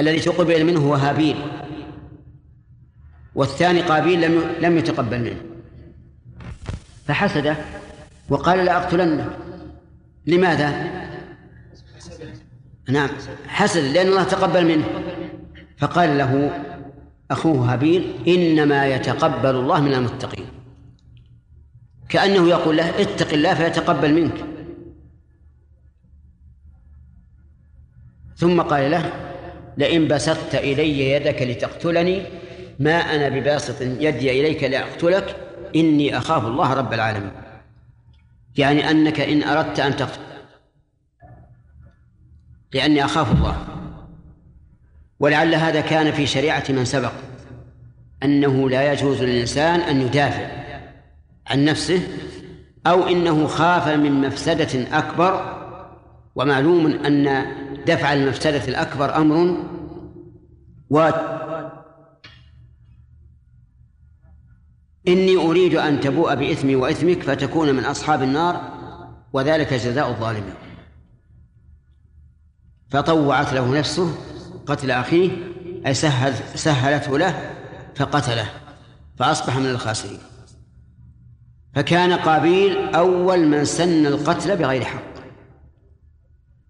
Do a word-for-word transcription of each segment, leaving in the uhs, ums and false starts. الذي تقبل منه هو هابيل، والثاني قابيل لم لم يتقبل منه، فحسده وقال لأقتلنه. لماذا؟ نعم حسد، لأن الله تقبل منه. فقال له أخوه هابيل إنما يتقبل الله من المتقين، كأنه يقول له اتق الله فيتقبل منك. ثم قال له لئن بسطت إلي يدك لتقتلني ما أنا بباسط يدي إليك لأقتلك إني أخاف الله رب العالمين، يعني أنك إن أردت أن تقتل لأني أخاف الله. ولعل هذا كان في شريعة من سبق أنه لا يجوز للإنسان أن يدافع عن نفسه، أو إنه خاف من مفسدة أكبر، ومعلوم أن دفع المفسدة الأكبر أمر واجب. إني أريد أن تبوء بإثمي وإثمك فتكون من أصحاب النار وذلك جزاء الظالمين. فطوعت له نفسه قتل أخيه، أي سهل سهلته له فقتله، فأصبح من الخاسرين. فكان قابيل أول من سن القتل بغير حق،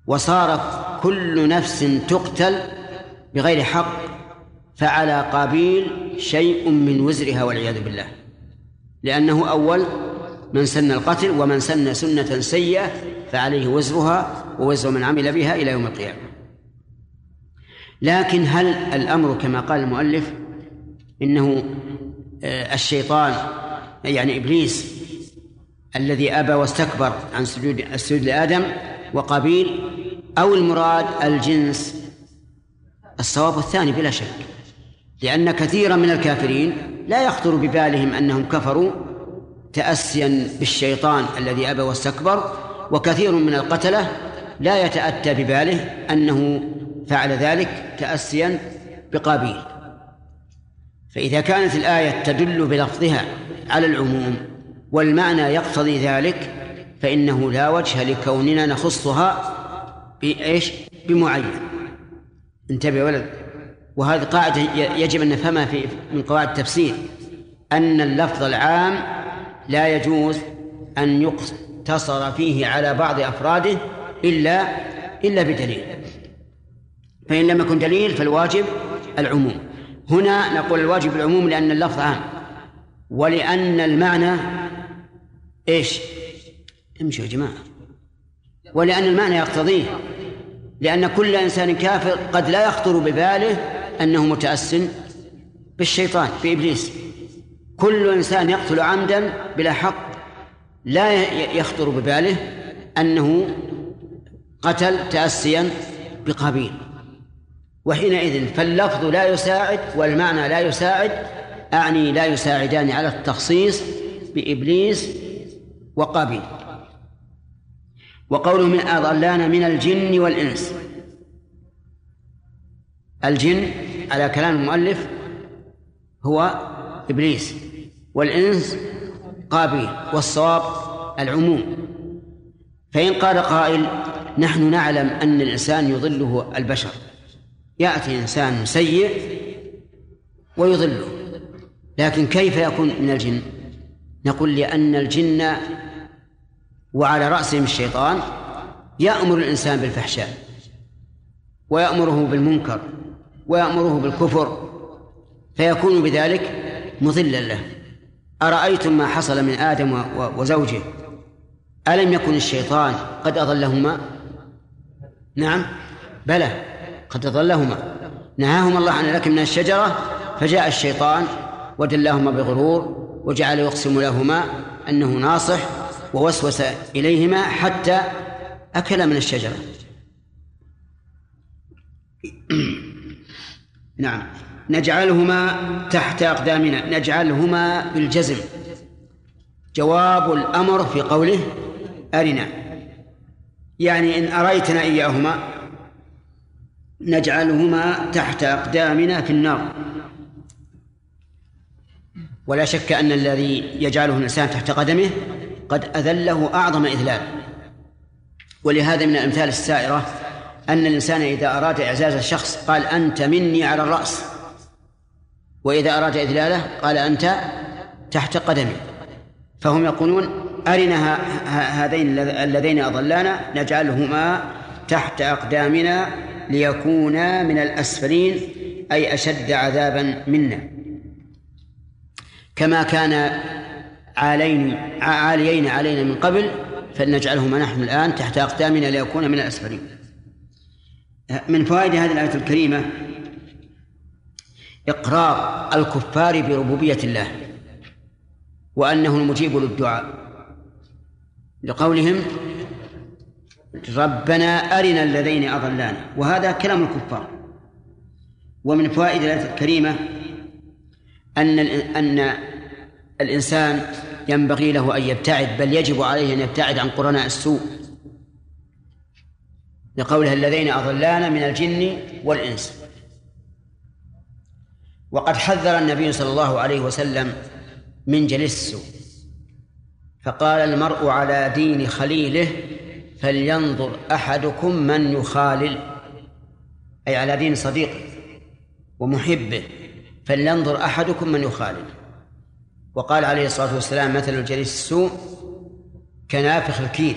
وصارت كل نفس تقتل بغير حق فعلى قابيل شيء من وزرها والعياذ بالله، لأنه أول من سن القتل، ومن سن سنة سيئة فعليه وزرها ووزر من عمل بها إلى يوم القيامة. لكن هل الأمر كما قال المؤلف إنه الشيطان، يعني إبليس الذي أبى واستكبر عن سجود السجود لآدم وقابيل، أو المراد الجنس؟ الصواب الثاني بلا شك، لأن كثيرا من الكافرين لا يخطر ببالهم أنهم كفروا تأسيا بالشيطان الذي أبى واستكبر، وكثير من القتلة لا يتأتى بباله أنه فعل ذلك تأسيا بقابيل. فإذا كانت الآية تدل بلفظها على العموم والمعنى يقتضي ذلك، فإنه لا وجه لكوننا نخصها بإيش؟ بمعين. انتبه ولد، وهذه قاعدة يجب أن نفهمها في من قواعد التفسير، أن اللفظ العام لا يجوز أن يقتصر فيه على بعض أفراده إلا إلا بدليل، فإن لم يكن دليل فالواجب العموم. هنا نقول الواجب العموم لأن اللفظ عام، ولأن المعنى إيش؟ امشوا يا جماعة. ولأن المعنى يقتضيه، لأن كل إنسان كافر قد لا يخطر بباله أنه متأسٍ بالشيطان بإبليس. كل إنسان يقتل عمداً بلا حق لا يخطر بباله أنه قتل تأسياً بقابيل، وحينئذ فاللفظ لا يساعد والمعنى لا يساعد، أعني لا يساعدان على التخصيص بإبليس وقابيل. وقوله من أضلانا من الجن والإنس، الجن على كلام المؤلف هو إبليس، والإنس قابيل، والصواب العموم. فإن قال قائل نحن نعلم أن الإنسان يضله البشر، يأتي إنسان سيء ويضله، لكن كيف يكون من الجن؟ نقول لأن الجن وعلى رأسهم الشيطان يأمر الإنسان بالفحشاء ويأمره بالمنكر ويأمره بالكفر، فيكون بذلك مضلا له. أرأيتم ما حصل من آدم وزوجه، ألم يكن الشيطان قد أضلهما؟ نعم بلى قد أضلهما، نهاهما الله عن الأكل من الشجرة فجاء الشيطان ودلاهما بغرور وجعل يقسم لهما أنه ناصح، ووسوس إليهما حتى أكل من الشجرة. نعم نجعلهما تحت أقدامنا، نجعلهما بالجزم، جواب الأمر في قوله أرنا، يعني إن أريتنا إياهما نجعلهما تحت أقدامنا في النار. ولا شك أن الذي يجعله الإنسان تحت قدمه قد أذله أعظم إذلال، ولهذا من الأمثال السائرة أن الإنسان إذا أراد إعزاز الشخص قال أنت مني على الرأس، وإذا أراد إذلاله قال أنت تحت قدمي. فهم يقولون أرنا هذين اللذين أضلانا نجعلهما تحت أقدامنا ليكونا من الأسفلين، أي أشد عذابا منا. كما كان عاليين علينا من قبل فلنجعلهما نحن الآن تحت أقدامنا ليكونا من الأسفلين. من فوائد هذه الآية الكريمة إقرار الكفار بربوبية الله وأنه المجيب للدعاء، لقولهم ربنا أرنا الذين أضلانا، وهذا كلام الكفار. ومن فوائد الآية الكريمة أن أن الإنسان ينبغي له أن يبتعد، بل يجب عليه أن يبتعد عن قرناء السوء، لقوله الذين أضلانا من الجن والإنس. وقد حذر النبي صلى الله عليه وسلم من جلس السوء، فقال المرء على دين خليله فلينظر أحدكم من يخالل، أي على دين صديقه ومحبه فلينظر أحدكم من يخالل. وقال عليه الصلاة والسلام مثل الجليس السوء كنافخ الكير،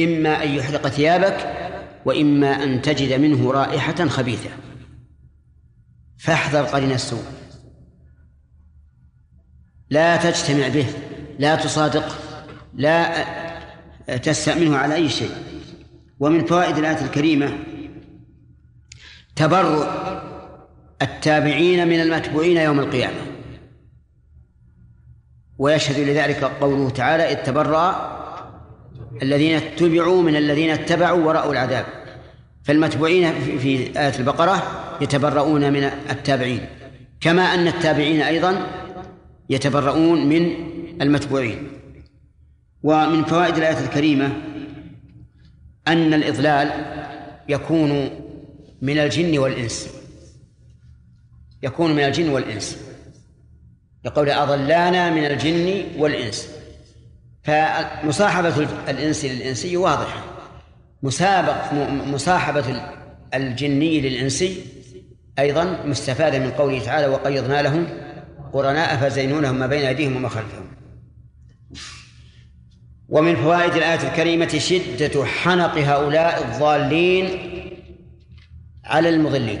إما أن يحرق ثيابك وإما أن تجد منه رائحة خبيثة، فاحذر قرين السوء، لا تجتمع به، لا تصادق، لا تستأمنه على أي شيء. ومن فوائد الآية الكريمة تبرؤ التابعين من المتبوعين يوم القيامة، ويشهد لذلك قوله تعالى إذ تبرأ الذين اتبعوا من الذين اتبعوا ورأوا العذاب. فالمتبوعين في آية البقرة يتبرؤون من التابعين، كما أن التابعين أيضا يتبرؤون من المتبوعين. ومن فوائد الآية الكريمة أن الإضلال يكون من الجن والإنس، يكون من الجن والإنس، يقول أضلانا من الجن والإنس. فمصاحبة الإنس للإنسي واضحة، مصاحبة الجني للإنسي أيضا مستفادة من قوله تعالى وقيضنا لهم قرناء فزينونهم ما بين أيديهم وما خلفهم. ومن فوائد الآية الكريمة شدة حنق هؤلاء الضالين على المضلين،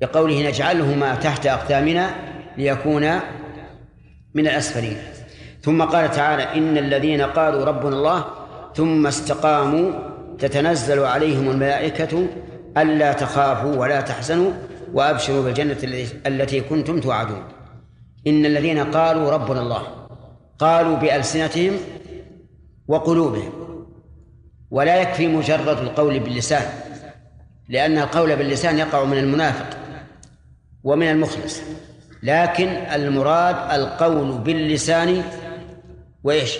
بقوله نجعلهما تحت أقدامنا ليكونا من الأسفلين. ثم قال تعالى إن الذين قالوا ربنا الله ثم استقاموا تتنزل عليهم الملائكة ألا تخافوا ولا تحزنوا وأبشروا بالجنة التي كنتم توعدون. إن الذين قالوا ربنا الله قالوا بألسنتهم وقلوبهم، ولا يكفي مجرد القول باللسان، لأن القول باللسان يقع من المنافق ومن المخلص، لكن المراد القول باللسان وإيش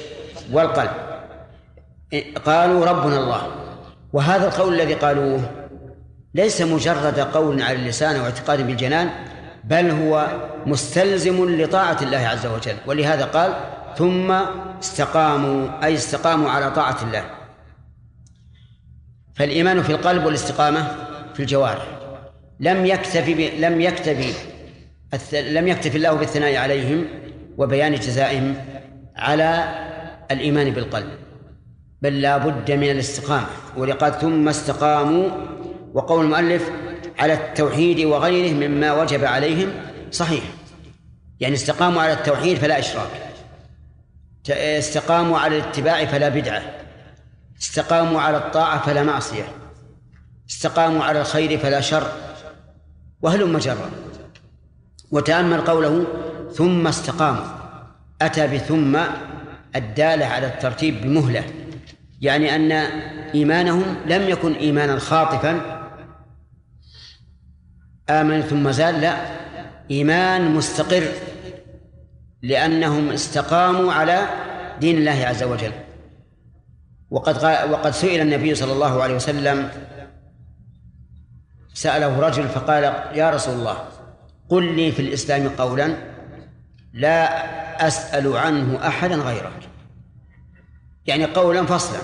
والقلب. قالوا ربنا الله، وهذا القول الذي قالوه ليس مجرد قول على اللسان واعتقاد بالجنان، بل هو مستلزم لطاعة الله عز وجل. ولهذا قال ثم استقاموا، أي استقاموا على طاعة الله. فالإيمان في القلب والاستقامة في الجوارح. لم يكتفي ب... لم يكتفي لم يكتفي الله بالثناء عليهم وبيان جزائهم على الإيمان بالقلب، بل لا بد من الاستقامة. ولقد ثم استقاموا، وقول المؤلف على التوحيد وغيره مما وجب عليهم صحيح، يعني استقاموا على التوحيد فلا إشراك، استقاموا على الاتباع فلا بدعة، استقاموا على الطاعة فلا معصية، استقاموا على الخير فلا شر، وهل مجرى. وتأمل قوله ثم استقاموا، أتى بثم الدالة على الترتيب بمهلة، يعني أن إيمانهم لم يكن إيمانا خاطفا آمن ثم زال، لا، إيمان مستقر، لأنهم استقاموا على دين الله عز وجل. وقد وقد سئل النبي صلى الله عليه وسلم، سأله رجل فقال يا رسول الله قل لي في الإسلام قولا لا أسأل عنه أحدا غيرك، يعني قولا فصلا،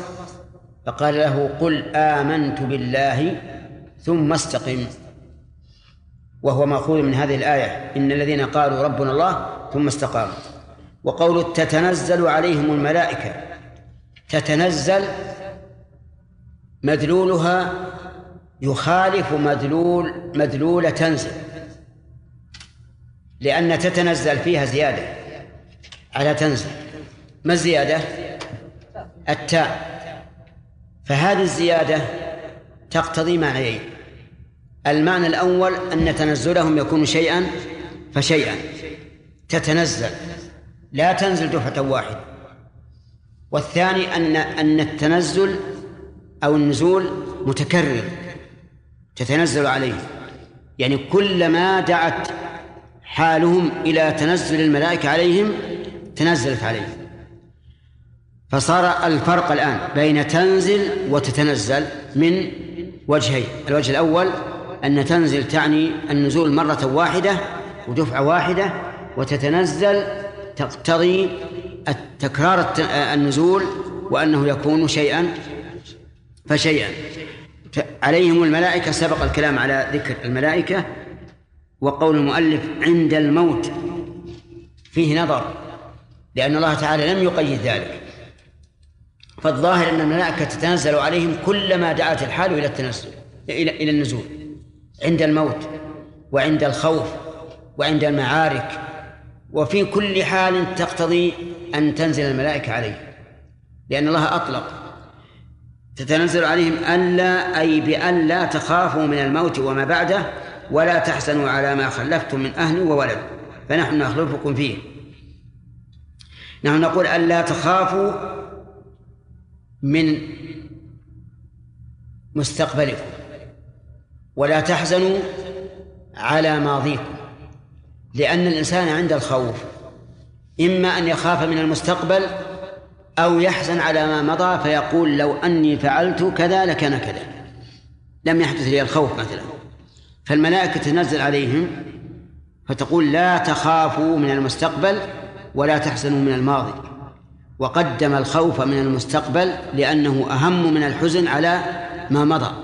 فقال له قل آمنت بالله ثم استقم، وهو مأخوذ من هذه الآية إن الذين قالوا ربنا الله ثم استقاموا. وقول تتنزل عليهم الملائكة، تتنزل مدلولها يخالف مدلول مدلول تنزل، لأن تتنزل فيها زيادة على تنزل. ما الزيادة؟ التاء. فهذه الزيادة تقتضي معنيين: المعنى الأول أن تنزلهم يكون شيئا فشيئا، تتنزل لا تنزل دفعة واحدة. والثاني أن أن التنزل أو النزول متكرر، تتنزل عليه، يعني كلما دعت حالهم إلى تنزل الملائكة عليهم تنزلت عليهم. فصار الفرق الآن بين تنزل وتتنزل من وجهين: الوجه الأول أن تنزل تعني النزول مرة واحدة ودفعة واحدة، وتتنزل تقتضي تكرار النزول وأنه يكون شيئا فشيئا. عليهم الملائكة سبق الكلام على ذكر الملائكة. وقول المؤلف عند الموت فيه نظر، لأن الله تعالى لم يقيد ذلك، فالظاهر أن الملائكة تتنزل عليهم كلما دعت الحال إلى التنزل إلى النزول، عند الموت وعند الخوف وعند المعارك، وفي كل حال تقتضي أن تنزل الملائكة عليهم، لأن الله أطلق تتنزل عليهم ألا أي بأن لا تخافوا من الموت وما بعده ولا تحزنوا على ما خلفتم من أهل وولد فنحن نخلفكم فيه. نحن نقول ألا تخافوا من مستقبلكم ولا تحزنوا على ماضيكم، لأن الإنسان عند الخوف إما أن يخاف من المستقبل أو يحزن على ما مضى فيقول لو أني فعلت كذا لكان كذا، لم يحدث لي الخوف مثلا. فالملائكة تنزل عليهم فتقول لا تخافوا من المستقبل ولا تحزنوا من الماضي، وقدم الخوف من المستقبل لأنه أهم من الحزن على ما مضى،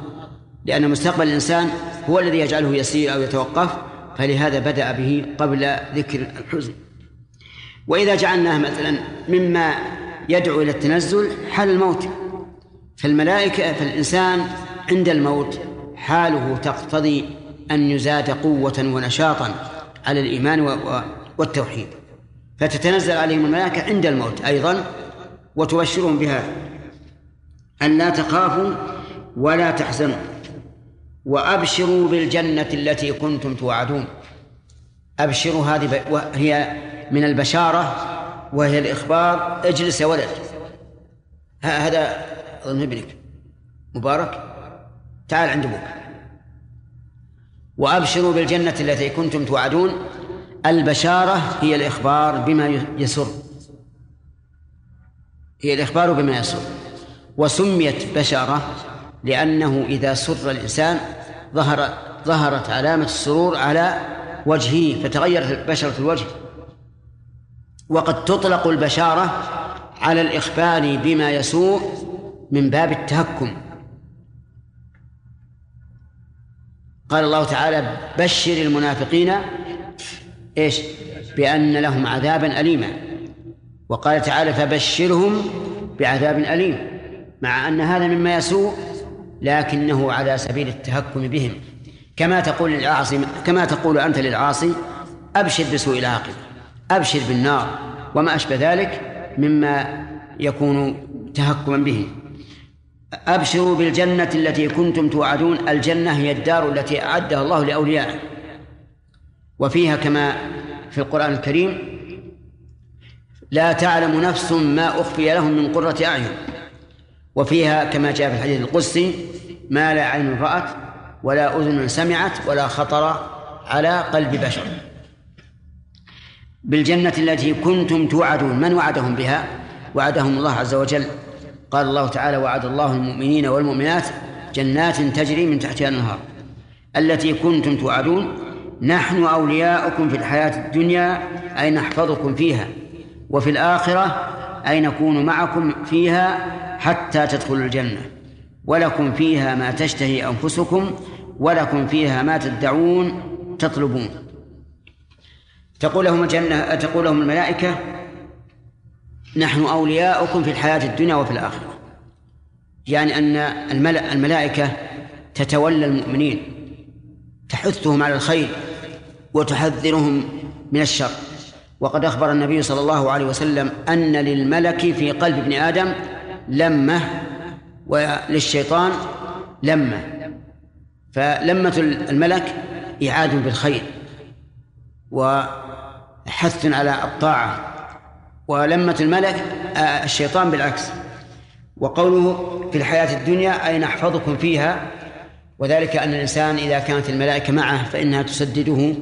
لأن مستقبل الإنسان هو الذي يجعله يسير أو يتوقف، فلهذا بدأ به قبل ذكر الحزن. وإذا جعلناه مثلا مما يدعو إلى التنزل حال الموت، فالملائكة فالإنسان عند الموت حاله تقتضي أن يزاد قوة ونشاطا على الإيمان والتوحيد، فتتنزل عليهم الملائكة عند الموت أيضا وتبشرهم بها أن لا تخافوا ولا تحزنوا وأبشروا بالجنة التي كنتم توعدون. أبشروا هذه هي من البشارة وهي الإخبار. اجلس يا ولد، هذا أظن ابنك مبارك، تعال عند أبوك. وأبشروا بالجنة التي كنتم توعدون. البشارة هي الإخبار بما يسر، هي الإخبار بما يسر. وسميت بشارة لأنه إذا سر الإنسان ظهر ظهرت علامة السرور على وجهه فتغيرت بشرة الوجه. وقد تطلق البشارة على الإخبار بما يسوء من باب التهكم. قال الله تعالى بشر المنافقين إيش؟ بأن لهم عذابا أليما. وقال تعالى فبشرهم بعذاب أليم، مع أن هذا مما يسوء لكنه على سبيل التهكم بهم، كما تقول للعاصي كما تقول أنت للعاصي أبشر بسوء العاقبة، أبشر بالنار، وما أشبه ذلك مما يكون تهكما به. أبشروا بالجنة التي كنتم توعدون. الجنة هي الدار التي أعدها الله لأوليائه، وفيها كما في القرآن الكريم لا تعلم نفس ما أخفي لهم من قرة أعين، وفيها كما جاء في الحديث القدسي ما لا عين رأت ولا أذن سمعت ولا خطر على قلب بشر. بالجنة التي كنتم توعدون، من وعدهم بها؟ وعدهم الله عز وجل. قال الله تعالى وعد الله المؤمنين والمؤمنات جنات تجري من تحتها الأنهار التي كنتم توعدون نحن أولياؤكم في الحياة الدنيا أي نحفظكم فيها وفي الآخرة أي نكون معكم فيها حتى تدخلوا الجنة ولكم فيها ما تشتهي أنفسكم ولكم فيها ما تدعون تطلبون. تقول لهم الجنة تقول لهم الملائكة نحن أولياؤكم في الحياة الدنيا وفي الآخرة، يعني أن الملائكة تتولى المؤمنين، تحثهم على الخير وتحذرهم من الشر. وقد أخبر النبي صلى الله عليه وسلم أن للملك في قلب ابن آدم لمة وللشيطان لمة، فلمة الملك إعادة بالخير وحث على الطاعة، ولمة الملك الشيطان بالعكس. وقوله في الحياة الدنيا أي نحفظكم فيها، وذلك أن الإنسان إذا كانت الملائكة معه فإنها تسدده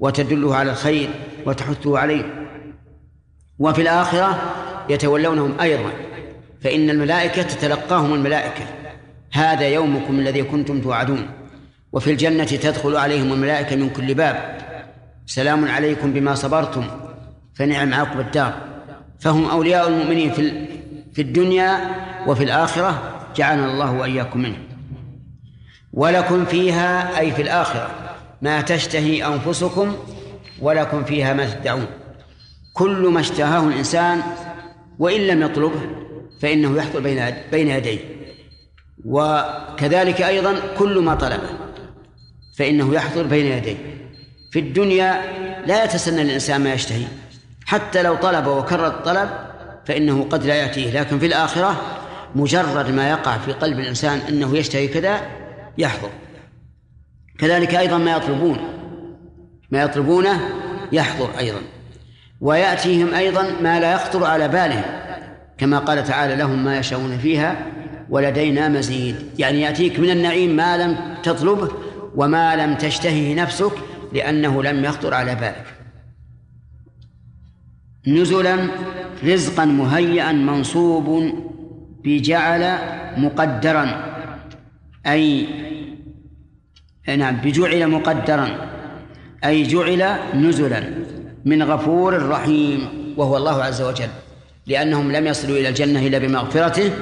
وتدله على الخير وتحثه عليه. وفي الآخرة يتولونهم أيضا، فإن الملائكة تتلقاهم الملائكة هذا يومكم الذي كنتم توعدون. وفي الجنة تدخل عليهم الملائكة من كل باب سلام عليكم بما صبرتم فنعم عاقبة الدار. فهم أولياء المؤمنين في في الدنيا وفي الآخرة، جعلنا الله وإياكم منه. ولكم فيها أي في الآخرة ما تشتهي أنفسكم ولكم فيها ما تدعون، كل ما اشتهاه الإنسان وإن لم يطلبه فإنه يحصل بين يديه، وكذلك أيضا كل ما طلبه فإنه يحصل بين يديه. في الدنيا لا يتسنى الإنسان ما يشتهي، حتى لو طلب وكرر الطلب فإنه قد لا يأتيه، لكن في الآخرة مجرد ما يقع في قلب الإنسان أنه يشتهي كذا يحضر. كذلك أيضا ما يطلبون ما يطلبونه يحضر أيضا، ويأتيهم أيضا ما لا يخطر على بالهم، كما قال تعالى لهم ما يشاءون فيها ولدينا مزيد، يعني يأتيك من النعيم ما لم تطلبه وما لم تشتهيه نفسك لأنه لم يخطر على بالك. نزلا رزقا مهيئا منصوب بجعل مقدرا أي نعم بجعل مقدرا أي جعل نزلا من غفور رحيم، وهو الله عز وجل، لأنهم لم يصلوا إلى الجنة إلا بمغفرته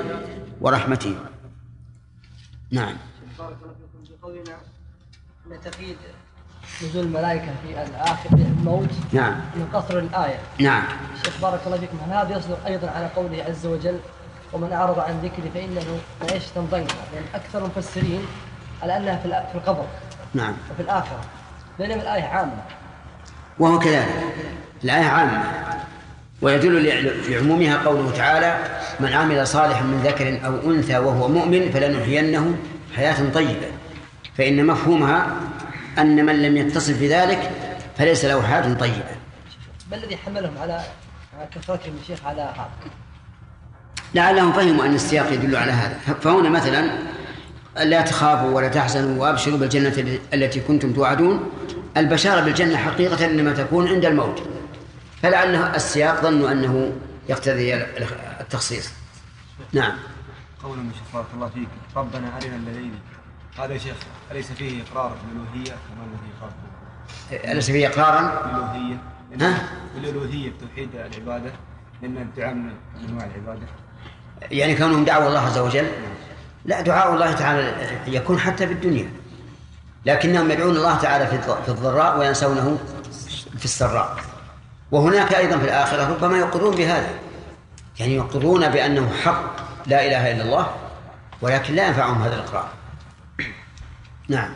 ورحمته. نعم. نتفيد نزول الملائكة في الآخر في الموت نعم من قصر الآية. نعم. شيخ بارك الله فيكم، هل هذا يصدر أيضا على قوله عز وجل ومن أعرض عن ذكري فإنه معيشة ضنكا، لأن أكثر المفسرين على أنها في القبر نعم وفي الآخرة، بينما الآية عامة. وهو كذلك الآية عامة، ويدل في عمومها قوله تعالى من عمل صالحا من ذكر أو أنثى وهو مؤمن فلنحيينه حياة طيبة، فإن مفهومها أن من لم يتصف بذلك فليس له حال طيبة. ما الذي حملهم على كثرتهم يا شيخ على هذا؟ لعلهم فهموا أن السياق يدل على هذا. فهنا مثلا لا تخافوا ولا تحزنوا وأبشروا بالجنة التي كنتم توعدون، البشارة بالجنة حقيقة إنما تكون عند الموت، فلعل السياق ظنوا أنه يقتضي التخصيص. نعم. قول من شفاعة الله فيك ربنا أرنا الذين، هذا يا شيخ أليس فيه إقرار بالألوهية؟ أليس فيه إقرارا بالألوهية؟ ها؟ بالألوهية توحيد العبادة، لأن الدعاء من أنواع العبادة، يعني كونهم دعوا الله عز وجل. لا، دعاء الله تعالى يكون حتى في الدنيا، لكنهم يدعون الله تعالى في الضراء وينسونه في السراء. وهناك أيضا في الآخرة ربما يقرون بهذا، يعني يقرون بأنه حق لا إله إلا الله، ولكن لا ينفعهم هذا الإقرار. نعم.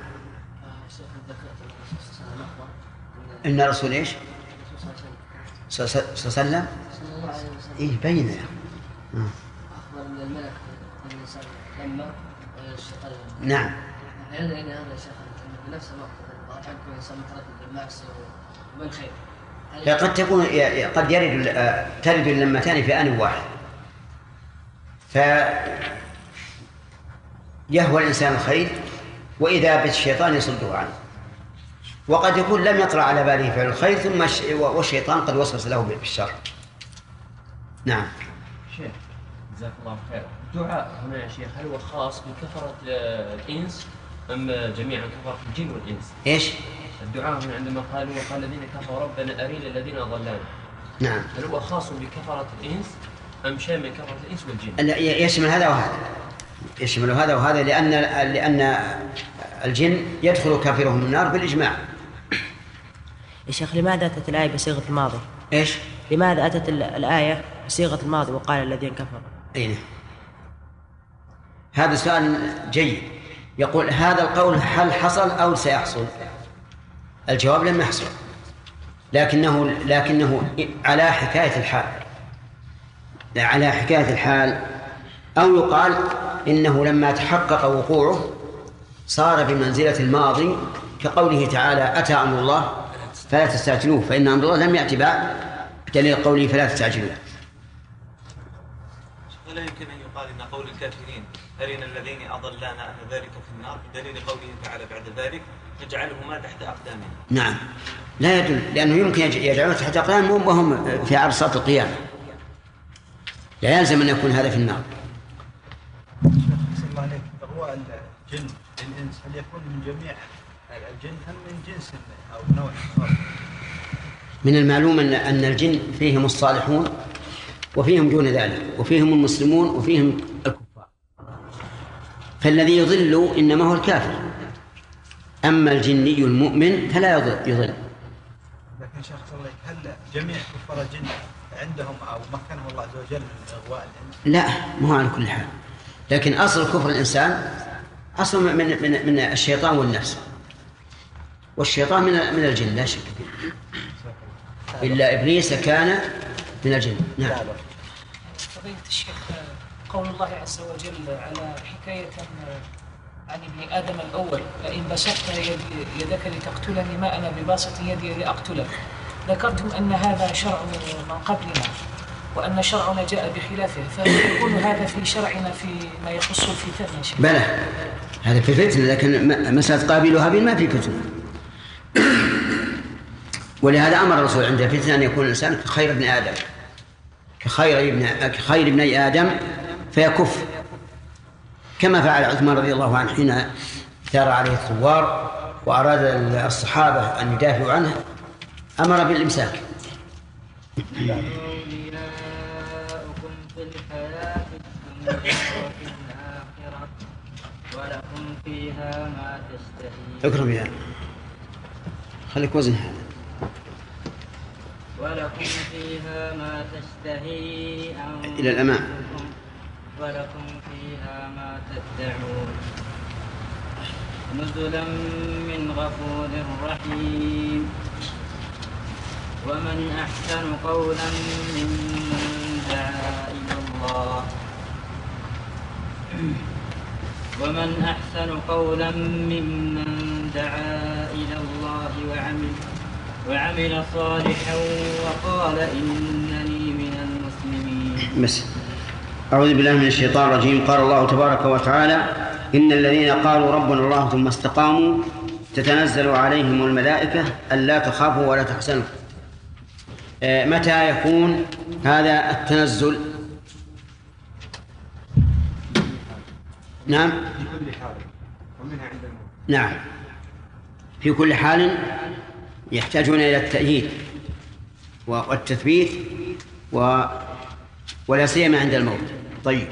إن الرسول إيش صلى الله عليه وسلم إيه بينه أخبر من الملك لما الشقاء. نعم. أيضا إن هذا الشقاء بنفس الوقت قد تكون إنسان متردد بالمعصية وبالخير. قد تكون قد يرد ترد اللمتان في آن واحد، فيهوى الإنسان الخير وإذا بالشيطان يصده عنه، وقد يكون لم يطرأ على باله فعل الخير ثم والشيطان قد وسوس له بالشر. نعم. شيخ جزاك الله خير، الدعاء هنا يا شيخ هل هو خاص بكثرة الإنس أم جميع كفرة الجن والإنس؟ إيش؟ الدعاء هنا عندما قالوا وقال الذين كفروا ربنا أرينا الذين ضلانا. نعم. هل هو خاص بكثرة الإنس شامل كفرة الإنس والجن. يشمل هذا وهذا، يشمل هذا وهذا، لأن لأن الجن يدخل كافرهم النار بالإجماع. يا شيخ لماذا أتت الآية بصيغة الماضي؟ إيش؟ لماذا أتت الآية بصيغة الماضي وقال الذين كفروا؟ أين؟ هذا سؤال جيد. يقول هذا القول هل حصل أو سيحصل؟ الجواب لم يحصل، لكنه لكنه على حكاية الحال، على حكاية الحال، أو يقال إنه لما تحقق وقوعه صار بمنزلة الماضي، كقوله تعالى أتى أمر الله فلا تستعجلوه، فإن أمر الله لم يأتي بعد، بدليل قوله فلا تستعجلوه. ولا يمكن أن يقال إن قول الكافرين أرنا الذين أضلانا أن ذلك في النار بدليل قوله تعالى بعد ذلك نجعلهما تحت أقدامنا. نعم لا يدل، لأنه يمكن يجعلهم تحت أقدامهم وهم في عرصات القيامة، لا يلزم أن يكون هذا في النار. الله عليك، فهو الجن الإنس هل يكون من جميع الجن هل من جنس أو نوع خاص؟ من المعلوم أن أن الجن فيهم الصالحون وفيهم دون ذلك، وفيهم المسلمون وفيهم الكفار، فالذي يضل إنما هو الكافر، أما الجني المؤمن فلا يضل. لكن شيخ صلى الله عليه وسلم هل جميع كفار الجن عندهم أو مكنهم الله عز وجل من إغواء الإنس؟ لا، مو على كل حال، لكن أصل كفر الإنسان أصل من, من, من الشيطان والنفس، والشيطان من, من الجن لا شك فيه، إلا إبليس كان من الجن. نعم. قضية الشيخ قول الله عز وجل على حكاية عن ابن آدم الأول لئن بسطت يدك لتقتلني ما أنا بباسط يدي لأقتلك، ذكرتم أن هذا شرع من قبلنا وأن شرعنا جاء بخلافه، فيكون هذا في شرعنا في ما يخص الفتنة شيء؟ بلى هذا في الفتنة، لكن مسألة قابيل وهابيل ما في فتنة، ولهذا أمر الرسول عند الفتنة أن يكون الإنسان كخير ابن آدم، كخير ابن كخير ابني آدم فيكف، كما فعل عثمان رضي الله عنه حين ثار عليه الثوار وأراد الصحابة أن يدافعوا عنه، أمر بالإمساك. ولكم فيها ما تشتهي. اقرأ بها. خليك وزن هذا. ولكم فيها ما تشتهي أنفسكم إلى الأمام. ولكم فيها ما تدعون نزلا من غفور رحيم. ومن أحسن قولا ممن دعا إلى الله ومن أحسن قولا ممن دعا إلى الله وعمل وعمل صالحا وقال إنني من المسلمين. بس. أعوذ بالله من الشيطان الرجيم. قال الله تبارك وتعالى إن الذين قالوا ربنا الله ثم استقاموا تتنزل عليهم الملائكة ألا تخافوا ولا تحزنوا. متى يكون هذا التنزل؟ نعم في كل حال ومنها عند الموت. نعم في كل حال يحتاجون إلى التأييد والتثبيت و... ولا سيما عند الموت. طيب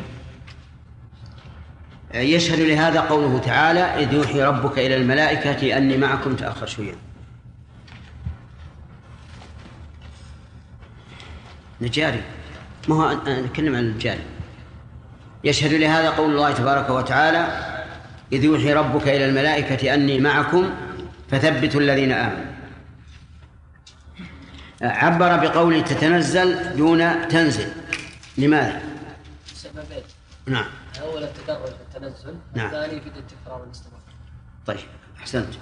يشهد لهذا قوله تعالى إذ يوحي ربك إلى الملائكة أني معكم تأخر شوية. نجاري ما هو أنا أتكلم عن الجاري. يشهد لهذا قول الله تبارك وتعالى إذ يوحي ربك إلى الملائكة أني معكم فثبتوا الذين آمنوا. عبر بقول تتنزل دون تنزل، لماذا؟ سببين. نعم. أول التكرر في التنزل، الثاني في التكرار والاستمرار. طيب أحسنت.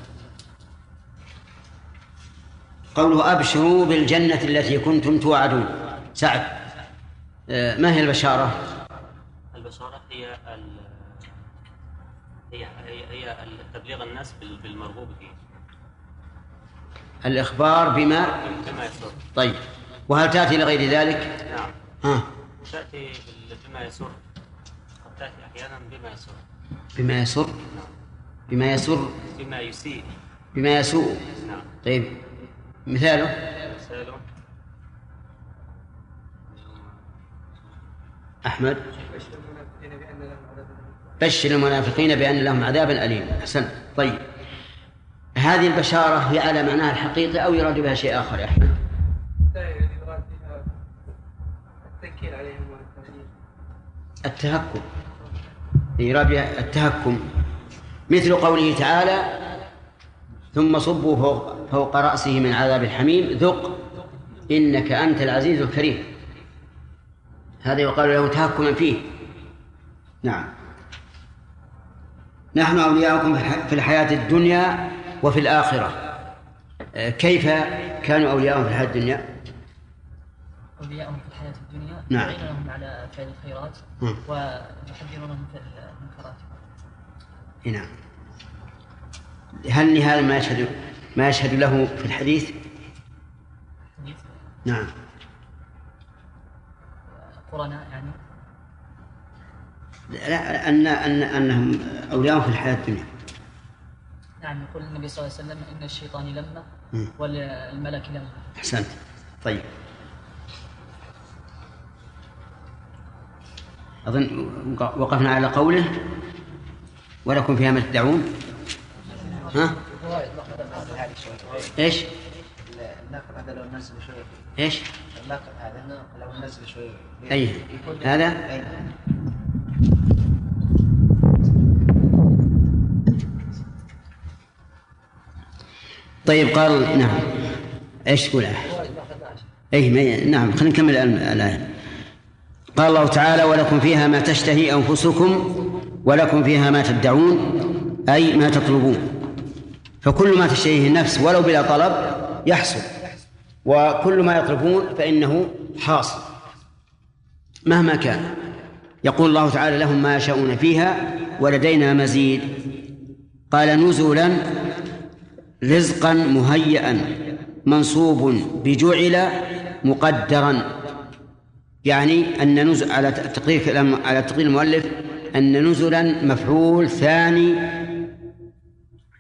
قوله أبشروا بالجنة التي كنتم توعدون. سعد ما هي البشارة؟ البشارة هي ال... هي هي تبليغ الناس بالمرغوب فيه. الإخبار بما بما يسر. طيب وهل تأتي لغير ذلك؟ نعم. ها. تأتي بما يسر. قد تأتي أحيانا بما يسر. بما يسر. بما يسر. بما يسيء. بما يسوء. نعم. طيب مثاله. مثاله. أحمد بشر المنافقين بأن لهم عذابا أليما. أحسنت. طيب هذه البشارة هي على معناها الحقيقي أو يراد بها شيء آخر يا أحمد؟ التهكم، يراد بها التهكم، مثل قوله تعالى ثم صبوا فوق, فوق رأسه من عذاب الحميم ذق إنك أنت العزيز الكريم، هذا يقال له تهكما فيه. نعم. نحن أولياؤكم في الحياة الدنيا وفي الآخرة. كيف كانوا أولياؤهم في الحياة الدنيا؟ أولياؤهم في الحياة الدنيا نعم يعينونهم على فعل الخيرات ويحذرونهم في المنكرات. نعم. هل لهذا ما يشهد ما يشهد له في الحديث؟ نعم. قرناء يعني لا أن أن أنهم أولياء في الحياة الدنيا. نعم، يقول النبي صلى الله عليه وسلم إن الشيطان لما والملك لما. أحسنت. طيب أظن وقفنا على قوله ولكم فيها ما تدعون. ها؟ إيش؟ الناقل هذا لو نزل شوية. إيش؟ الناقل هذا لو نزل شوية. أيه هذا؟ طيب قال نعم. إيش تقول؟ أيه نعم خلينا نكمل الآن. قال الله تعالى ولكم فيها ما تشتهي أنفسكم ولكم فيها ما تدعون أي ما تطلبون، فكل ما تشتهيه النفس ولو بلا طلب يحصل، وكل ما يطلبون فإنه حاصل مهما كان. يقول الله تعالى لهم ما يشاءون فيها ولدينا مزيد. قال نزلا رزقا مهيئا منصوب بجعل مقدرا، يعني أن نزل على تقرير المؤلف أن نزلا مفعول ثاني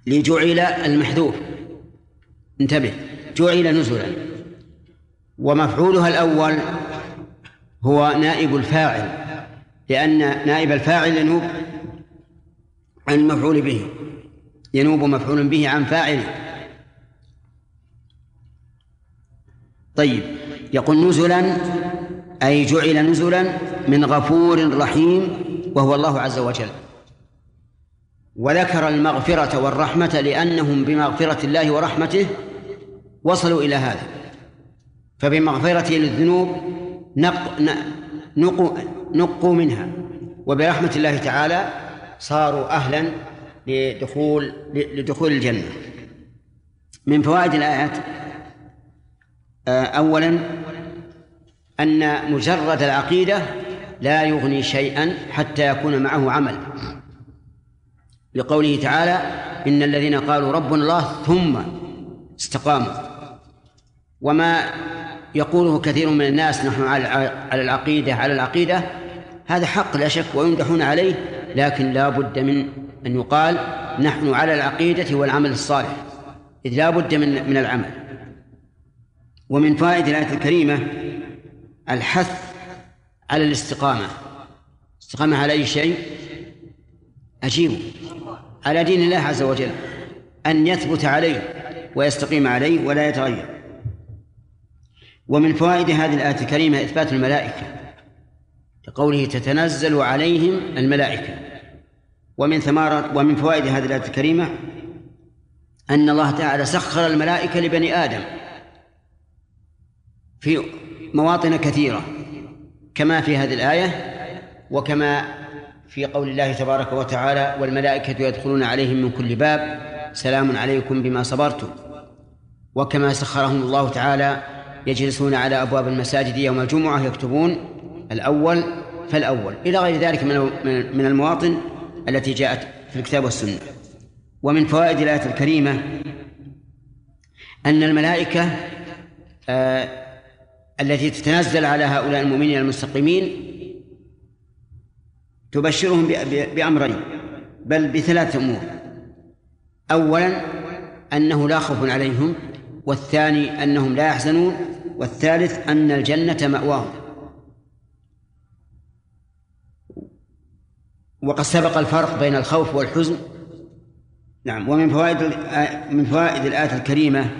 لجعل المحذوف، انتبه جعل نزلا، ومفعولها الأول هو نائب الفاعل لأن نائب الفاعل ينوب عن مفعول به، ينوب مفعول به عن فاعله. طيب يقول نزلا أي جعل نزلا من غفور رحيم وهو الله عز وجل، وذكر المغفرة والرحمة لأنهم بمغفرة الله ورحمته وصلوا إلى هذا، فبمغفرته للذنوب نقوا نقوا منها، وبرحمة الله تعالى صاروا أهلا لدخول لدخول الجنة. من فوائد الآيات أولا أن مجرد العقيدة لا يغني شيئا حتى يكون معه عمل، لقوله تعالى إن الذين قالوا ربنا الله ثم استقاموا. وما يقوله كثير من الناس نحن على العقيدة على العقيدة هذا حق لا شك ويمدحون عليه، لكن لا بد من أن يقال نحن على العقيدة والعمل الصالح، إذ لا بد من من العمل. ومن فائدة الآية الكريمة الحث على الاستقامة. استقامة على أي شيء؟ أجيب على دين الله عز وجل، أن يثبت عليه ويستقيم عليه ولا يتغير. ومن فوائد هذه الآية الكريمة إثبات الملائكة لقوله تتنزل عليهم الملائكة. ومن ثمارة ومن فوائد هذه الآية الكريمة أن الله تعالى سخر الملائكة لبني آدم في مواطن كثيرة كما في هذه الآية، وكما في قول الله تبارك وتعالى والملائكة يدخلون عليهم من كل باب سلام عليكم بما صبرتم، وكما سخرهم الله تعالى يجلسون على أبواب المساجد يوم الجمعة يكتبون الأول فالأول، إلى غير ذلك من المواطن التي جاءت في الكتاب والسنة. ومن فوائد الآية الكريمة أن الملائكة آه التي تتنزل على هؤلاء المؤمنين المستقيمين تبشرهم بأمرين بل بثلاث أمور، أولا أنه لا خوف عليهم، والثاني أنهم لا يحزنون، والثالث أن الجنة مأواهم. وقد سبق الفرق بين الخوف والحزن. نعم. ومن فوائد من فوائد الآية الكريمة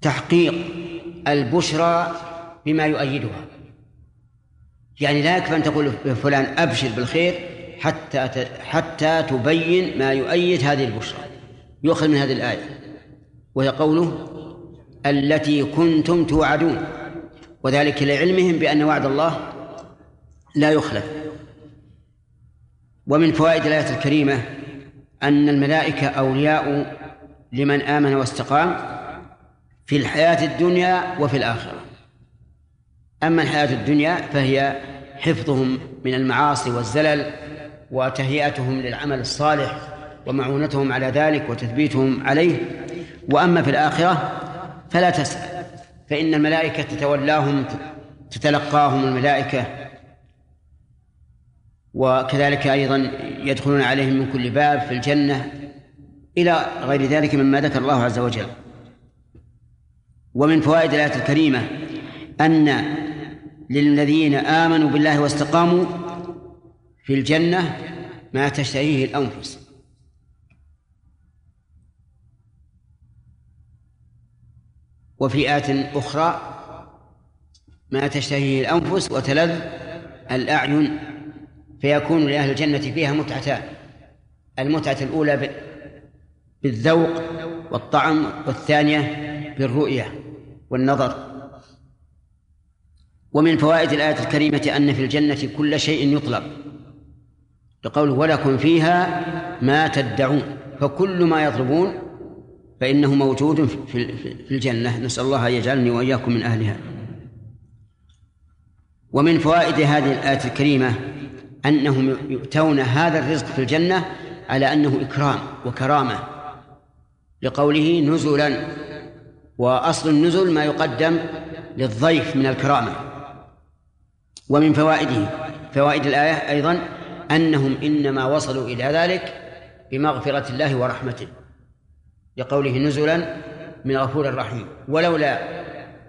تحقيق البشرى بما يؤيدها، يعني لا يكفي أن تقول فلان أبشر بالخير حتى حتى تبين ما يؤيد هذه البشرى. يؤخذ من هذه الآية وهي قوله التي كنتم توعدون، وذلك لعلمهم بأن وعد الله لا يخلف. ومن فوائد الآية الكريمة أن الملائكة أولياء لمن آمن واستقام في الحياة الدنيا وفي الآخرة. أما الحياة الدنيا فهي حفظهم من المعاصي والزلل وتهيئتهم للعمل الصالح ومعونتهم على ذلك وتثبيتهم عليه، وأما في الآخرة فلا تسأل، فإن الملائكة تتولاهم، تتلقاهم الملائكة، وكذلك أيضا يدخلون عليهم من كل باب في الجنة إلى غير ذلك مما ذكر الله عز وجل. ومن فوائد الآية الكريمة أن للذين آمنوا بالله واستقاموا في الجنة ما تشتهيه الأنفس، وفي آية أخرى ما تشتهيه الأنفس وتلذ الأعين، فيكون لأهل الجنة فيها متعتان: المتعة الأولى بالذوق والطعم، والثانية بالرؤية والنظر. ومن فوائد الآية الكريمة أن في الجنة كل شيء يطلب، لقوله ولكم فيها ما تدعون، فكل ما يطلبون فإنه موجود في الجنة. نسأل الله يجعلني وإياكم من أهلها. ومن فوائد هذه الآية الكريمة أنهم يؤتون هذا الرزق في الجنة على أنه إكرام وكرامة، لقوله نزلا، وأصل النزل ما يقدم للضيف من الكرامة. ومن فوائده فوائد الآية أيضا أنهم إنما وصلوا إلى ذلك بمغفرة الله ورحمته، لقوله نزلا من غفور رحيم، ولولا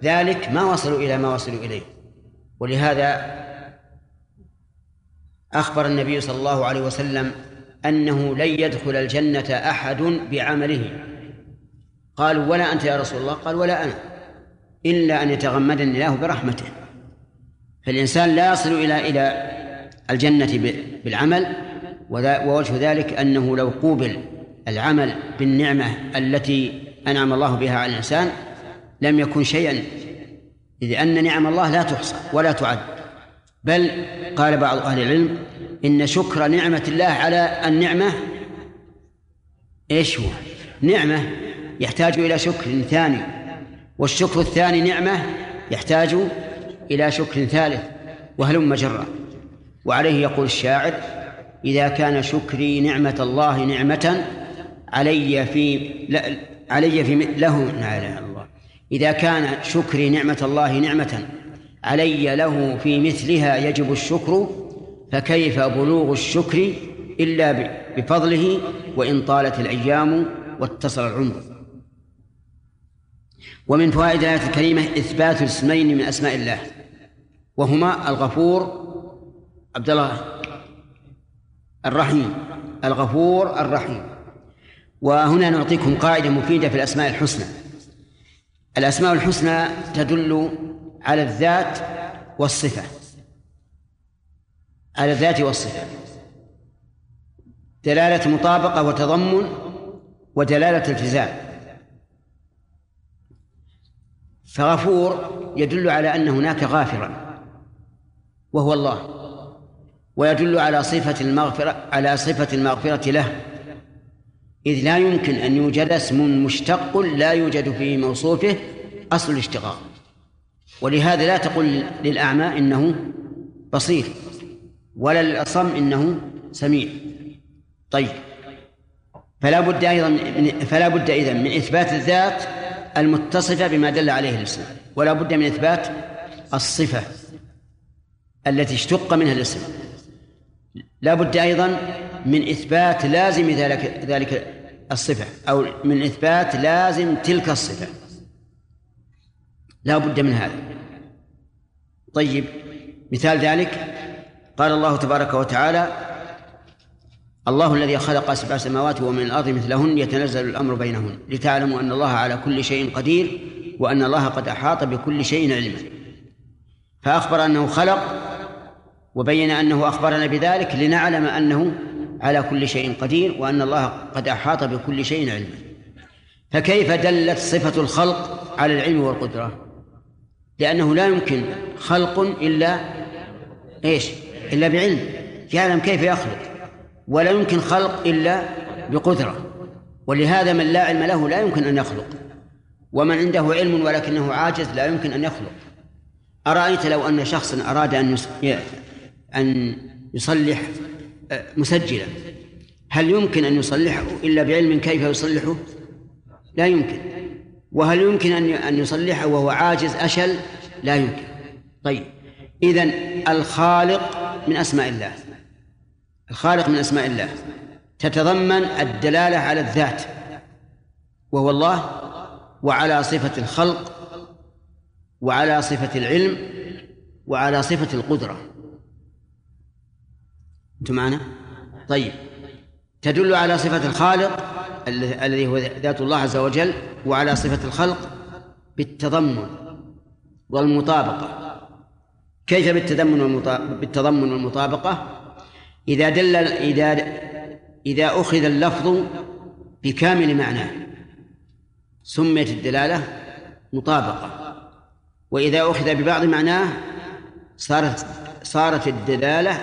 ذلك ما وصلوا إلى ما وصلوا إليه. ولهذا أخبر النبي صلى الله عليه وسلم أنه لن يدخل الجنة أحد بعمله، قالوا ولا أنت يا رسول الله؟ قال ولا أنا، إلا أن يتغمدني الله برحمته. فالإنسان لا يصل إلى إلى الجنة بالعمل، ووجه ذلك أنه لو قوبل العمل بالنعمة التي أنعم الله بها على الإنسان لم يكن شيئا، إذ أن نعم الله لا تحصى ولا تعد، بل قال بعض أهل العلم إن شكر نعمة الله على النعمة إيش هو؟ نعمة يحتاج إلى شكر ثاني، والشكر الثاني نعمة يحتاج إلى شكر ثالث، وهلم جرا. وعليه يقول الشاعر إذا كان شكري نعمة الله نعمة علي في علي في له على الله إذا كان شكري نعمة الله نعمة علي له في مثلها يجب الشكر، فكيف بلوغ الشكر إلا بفضله وإن طالت الأيام واتصل العمر. ومن فوائد الآية الكريمة إثبات اسمين من أسماء الله، وهما الغفور عبد الله الرحيم الغفور الرحيم. وهنا نعطيكم قاعدة مفيدة في الأسماء الحسنى. الأسماء الحسنى تدل على الذات والصفة، على الذات والصفة دلالة مطابقة وتضمن ودلالة التزام. فغفور يدل على أن هناك غافرا وهو الله، ويدل على صفة المغفرة على صفة المغفرة له، إذ لا يمكن أن يوجد اسم مشتق لا يوجد في موصوفه أصل الاشتقاق، ولهذا لا تقول للأعمى إنه بصير ولا للأصم إنه سميع. طيب، فلا بد أيضا فلا بد إذا من إثبات الذات المتصفة بما دل عليه الاسم، ولا بد من إثبات الصفة التي اشتق منها الاسم، لا بد أيضا من إثبات لازم ذلك ذلك الصفة، أو من إثبات لازم تلك الصفة، لا بد من هذا. طيب، مثال ذلك قال الله تبارك وتعالى: الله الذي خلق سبع سماوات ومن الأرض مثلهن يتنزل الأمر بينهن لتعلموا أن الله على كل شيء قدير وأن الله قد أحاط بكل شيء علما. فأخبر أنه خلق وبين أنه أخبرنا بذلك لنعلم أنه على كل شيء قدير وأن الله قد أحاط بكل شيء علما. فكيف دلت صفة الخلق على العلم والقدرة؟ لأنه لا يمكن خلق إلا إيش؟ إلا بعلم، يعلم كيف يخلق، ولا يمكن خلق إلا بقدرة، ولهذا من لا علم له لا يمكن أن يخلق، ومن عنده علم ولكنه عاجز لا يمكن أن يخلق. أرأيت لو أن شخصا أراد أن أن يصلح مسجلا، هل يمكن أن يصلحه إلا بعلم كيف يصلحه؟ لا يمكن. وهل يمكن أن يصلحه وهو عاجز أشل؟ لا يمكن. طيب، إذن الخالق من أسماء الله، الخالق من أسماء الله تتضمن الدلالة على الذات وهو الله، وعلى صفة الخلق، وعلى صفة العلم، وعلى صفة القدرة. أنتم معنا؟ طيب، تدل على صفة الخالق الذي هو ذات الله عز وجل، وعلى صفة الخلق بالتضمن والمطابقة. كيف بالتضمن والمطابقة؟ إذا دل إذا إذا أخذ اللفظ بكامل معناه سميت الدلالة مطابقة، وإذا أخذ ببعض معناه صارت صارت الدلالة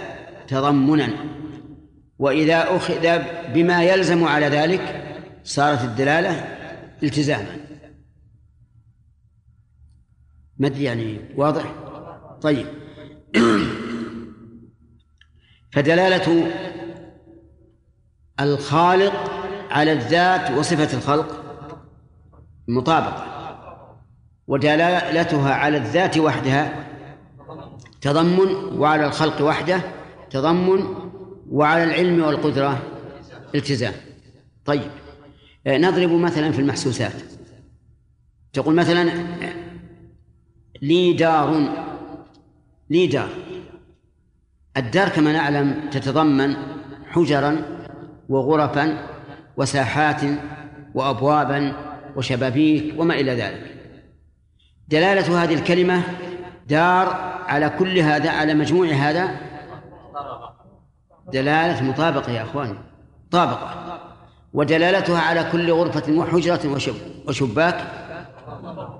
تضمنا، وإذا أخذ بما يلزم على ذلك صارت الدلالة التزاما. ما أدري يعني واضح؟ طيب. فدلالة الخالق على الذات وصفة الخلق مطابقة، ودلالتها على الذات وحدها تضمن، وعلى الخلق وحده تضمن، وعلى العلم والقدرة التزام. طيب، نضرب مثلا في المحسوسات، تقول مثلا لي دار، لي دار، الدار كما نعلم تتضمن حجرا وغرفا وساحات وأبوابا وشبابيك وما إلى ذلك. دلالة هذه الكلمة دار على كل هذا، على مجموع هذا دلالة مطابقة يا أخواني، مطابقة. ودلالتها على كل غرفة وحجرة وشباك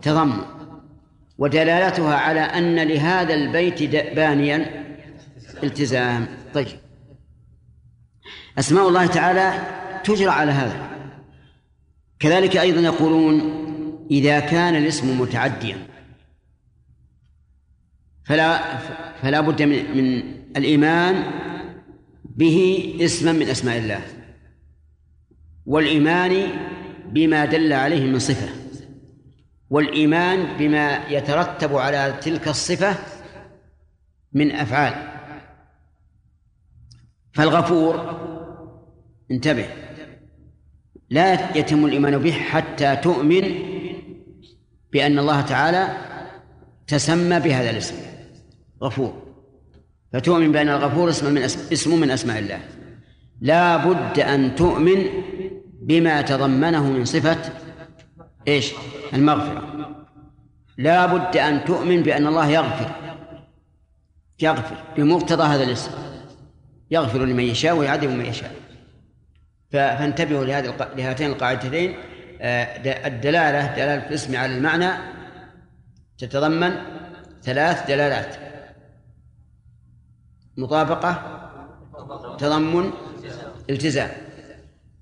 تضمن، ودلالتها على أن لهذا البيت بانيا التزام. طيب، أسماء الله تعالى تجرى على هذا. كذلك أيضا يقولون إذا كان الاسم متعديا فلا فلا بد من, من الإيمان به اسما من أسماء الله، والإيمان بما دل عليه من صفة، والإيمان بما يترتب على تلك الصفة من أفعال. فالغفور، انتبه، لا يتم الإيمان به حتى تؤمن بأن الله تعالى تسمى بهذا الاسم غفور، فتؤمن بأن الغفور اسم من اسم من أسماء الله. لا بد أن تؤمن بما تضمنه من صفة إيش؟ المغفرة. لا بد أن تؤمن بأن الله يغفر، يغفر بمقتضى هذا الاسم، يغفر لمن يشاء ويعذب من يشاء. فانتبهوا لهاتين القاعدتين: الدلالة دلالة الاسم على المعنى تتضمن ثلاث دلالات: مطابقة، تضمن، التزام.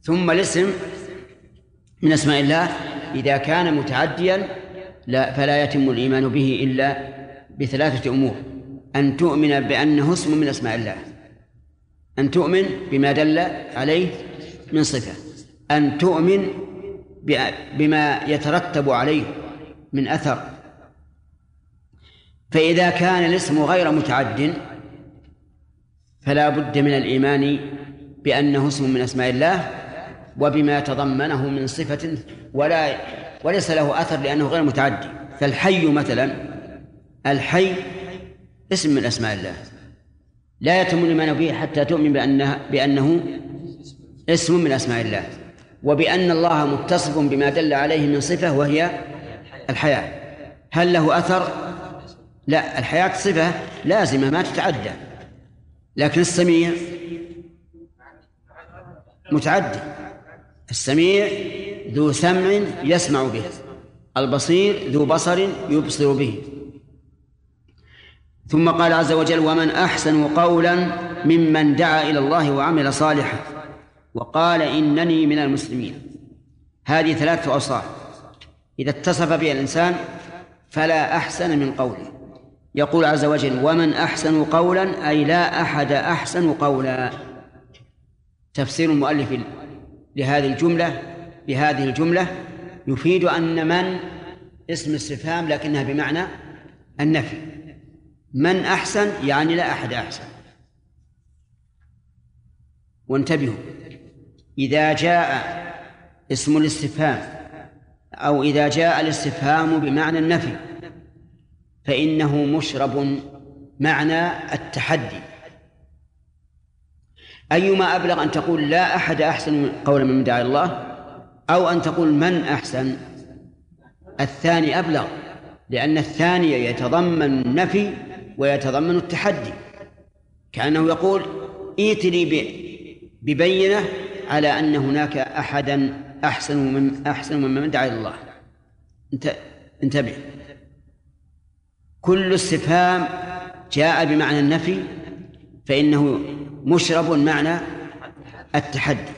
ثم الاسم من أسماء الله إذا كان متعديا لا فلا يتم الإيمان به إلا بثلاثة أمور: أن تؤمن بأنه اسم من أسماء الله، أن تؤمن بما دل عليه من صفة، أن تؤمن بما يترتب عليه من أثر. فإذا كان الاسم غير متعد فلا بد من الإيمان بأنه اسم من أسماء الله وبما تضمنه من صفة، ولا وليس له أثر لأنه غير متعدي. فالحي مثلا، الحي اسم من أسماء الله، لا يتم الإيمان به حتى تؤمن بأنه, بأنه اسم من أسماء الله، وبأن الله متصف بما دل عليه من صفة وهي الحياة. هل له أثر؟ لا، الحياة صفة لازمة ما تتعدى، لكن السميع متعدي، السميع ذو سمع يسمع به، البصير ذو بصر يبصر به. ثم قال عز وجل: ومن أحسن قولا ممن دعا إلى الله وعمل صالحا وقال إنني من المسلمين. هذه ثلاثة أوصاف إذا اتصف بها الإنسان فلا أحسن من قوله. يقول عز وجل: ومن أحسن قولا، أي لا أحد أحسن قولا. تفسير المؤلف لهذه الجملة بهذه الجملة يفيد أن من اسم استفهام لكنها بمعنى النفي، من أحسن يعني لا أحد أحسن. وانتبهوا، إذا جاء اسم الاستفهام أو إذا جاء الاستفهام بمعنى النفي فإنه مشرب معنى التحدي. أيما أبلغ أن تقول لا أحد أحسن قولا من دعا الله، أو أن تقول من أحسن؟ الثاني أبلغ، لأن الثاني يتضمن النفي ويتضمن التحدي، كأنه يقول ائت لي ببينة على أن هناك أحدا أحسن من أحسن من دعا الله. انتبه، كل استفهام جاء بمعنى النفي فإنه مشرب معنى التحدي،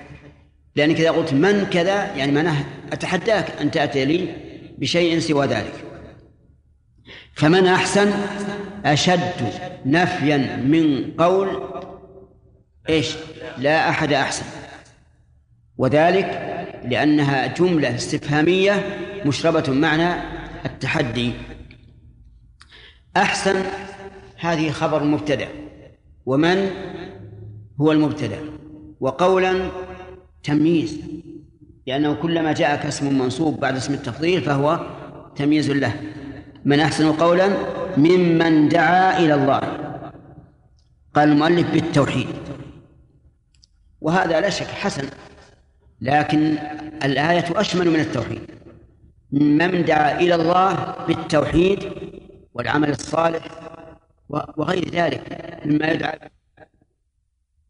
لأنك إذا قلت من كذا يعني معناه أتحداك أن تأتي لي بشيء سوى ذلك. فمن أحسن أشد نفيا من قول إيش لا أحد أحسن، وذلك لأنها جملة استفهامية مشربة معنى التحدي. أحسن هذه خبر مبتدأ، ومن هو المبتدأ، وقولا تمييز، لأنه كلما جاءك اسم منصوب بعد اسم التفضيل فهو تمييز له. من أحسن قولا ممن دعا إلى الله، قال المؤلف بالتوحيد، وهذا لا شك حسن، لكن الآية أشمل من التوحيد، ممن دعا إلى الله بالتوحيد والعمل الصالح وغير ذلك مما يدعى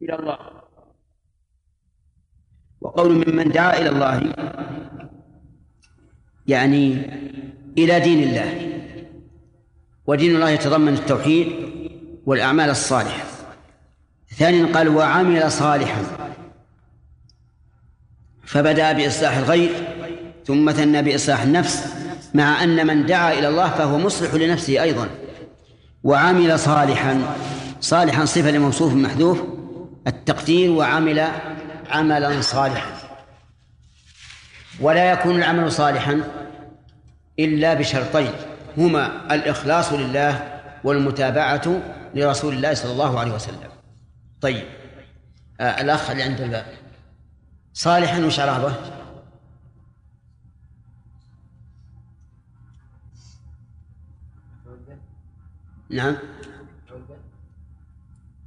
إلى الله. وقول ممن دعا إلى الله يعني إلى دين الله، ودين الله يتضمن التوحيد والأعمال الصالحة. ثانيا قال وعمل صالحا، فبدأ بإصلاح الغير ثم ثنى بإصلاح النفس، مع أن من دعا إلى الله فهو مصلح لنفسه أيضا. وعمل صالحا، صالحا صفة لموصوف محذوف التقدير، وعمل عملا صالحا. ولا يكون العمل صالحا إلا بشرطين هما الإخلاص لله والمتابعة لرسول الله صلى الله عليه وسلم. طيب، آه الأخ اللي عند الباب صالحا وشرابه نعم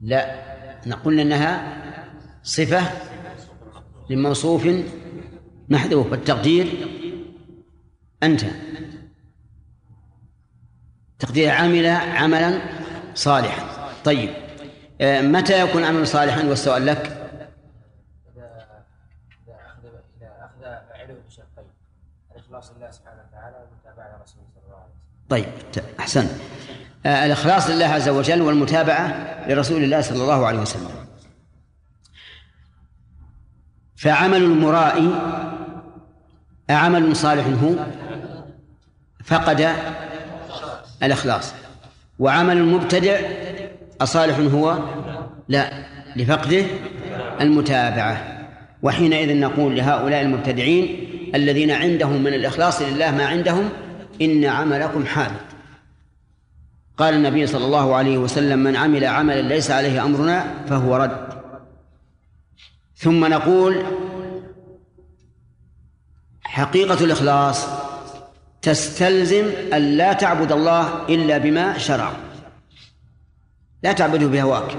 لا نقول أنها صفة لموصوف محذوف والتقدير أنت تقدير عمل عملا صالحا. طيب، متى يكون عمل صالحا؟ والسؤال لك. طيب، أحسن، الإخلاص لله عز وجل والمتابعة لرسول الله صلى الله عليه وسلم. فعمل المرائي أعمل صالح هو فقد الإخلاص، وعمل المبتدع أصالح هو لا لفقده المتابعة. وحينئذ نقول لهؤلاء المبتدعين الذين عندهم من الإخلاص لله ما عندهم: إن عملكم حابط. قال النبي صلى الله عليه وسلم: من عمل عملا ليس عليه أمرنا فهو رد. ثم نقول حقيقة الإخلاص تستلزم أن لا تعبد الله إلا بما شرع، لا تعبده بهواك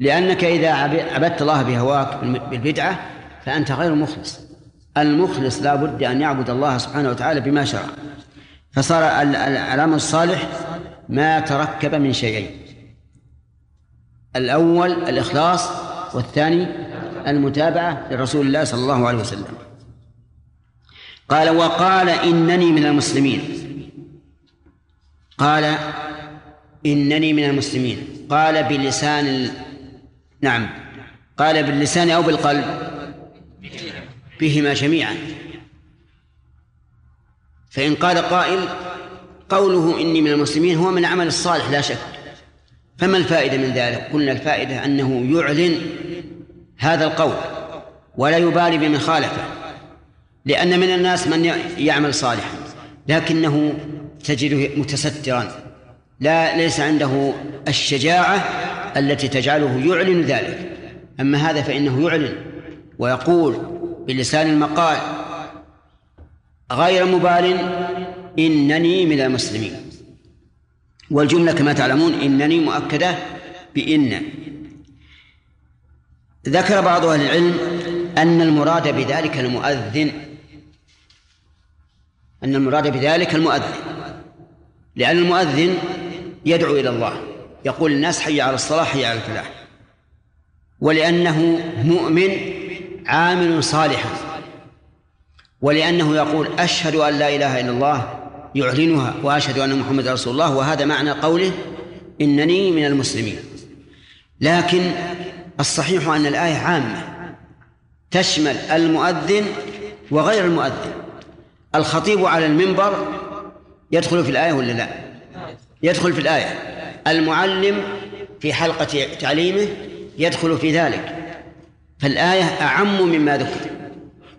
لأنك إذا عبدت الله بهواك بالبدعة فأنت غير مخلص. المخلص لا بد أن يعبد الله سبحانه وتعالى بما شرع. فصار العمل الصالح ما تركب من شيئين: الأول الإخلاص، والثاني المتابعة لرسول الله صلى الله عليه وسلم. قال: وقال إنني من المسلمين. قال إنني من المسلمين. قال باللسان ال... نعم قال باللسان أو بالقلب؟ بهما جميعا. فإن قال قائل: قوله إني من المسلمين هو من العمل الصالح لا شك، فما الفائدة من ذلك؟ قلنا الفائدة أنه يعلن هذا القول ولا يبالي بمن خالفه، لأن من الناس من يعمل صالحا لكنه تجده متسترا، لا ليس عنده الشجاعة التي تجعله يعلن ذلك. أما هذا فإنه يعلن ويقول بلسان المقال غير مبال: إنني من المسلمين. والجملة كما تعلمون إنني مؤكدة بإن. ذكر بعض أهل العلم أن المراد بذلك المؤذن، أن المراد بذلك المؤذن، لأن المؤذن يدعو إلى الله، يقول الناس: حي على الصلاة، حي على الفلاح. ولأنه مؤمن عامل صالحا، ولأنه يقول أشهد أن لا إله إلا الله يعلنها، وأشهد أن محمد رسول الله، وهذا معنى قوله إنني من المسلمين. لكن الصحيح أن الآية عامة تشمل المؤذن وغير المؤذن. الخطيب على المنبر يدخل في الآية ولا لا؟ يدخل في الآية. المعلم في حلقة تعليمه يدخل في ذلك، فالآية أعم مما ذكر.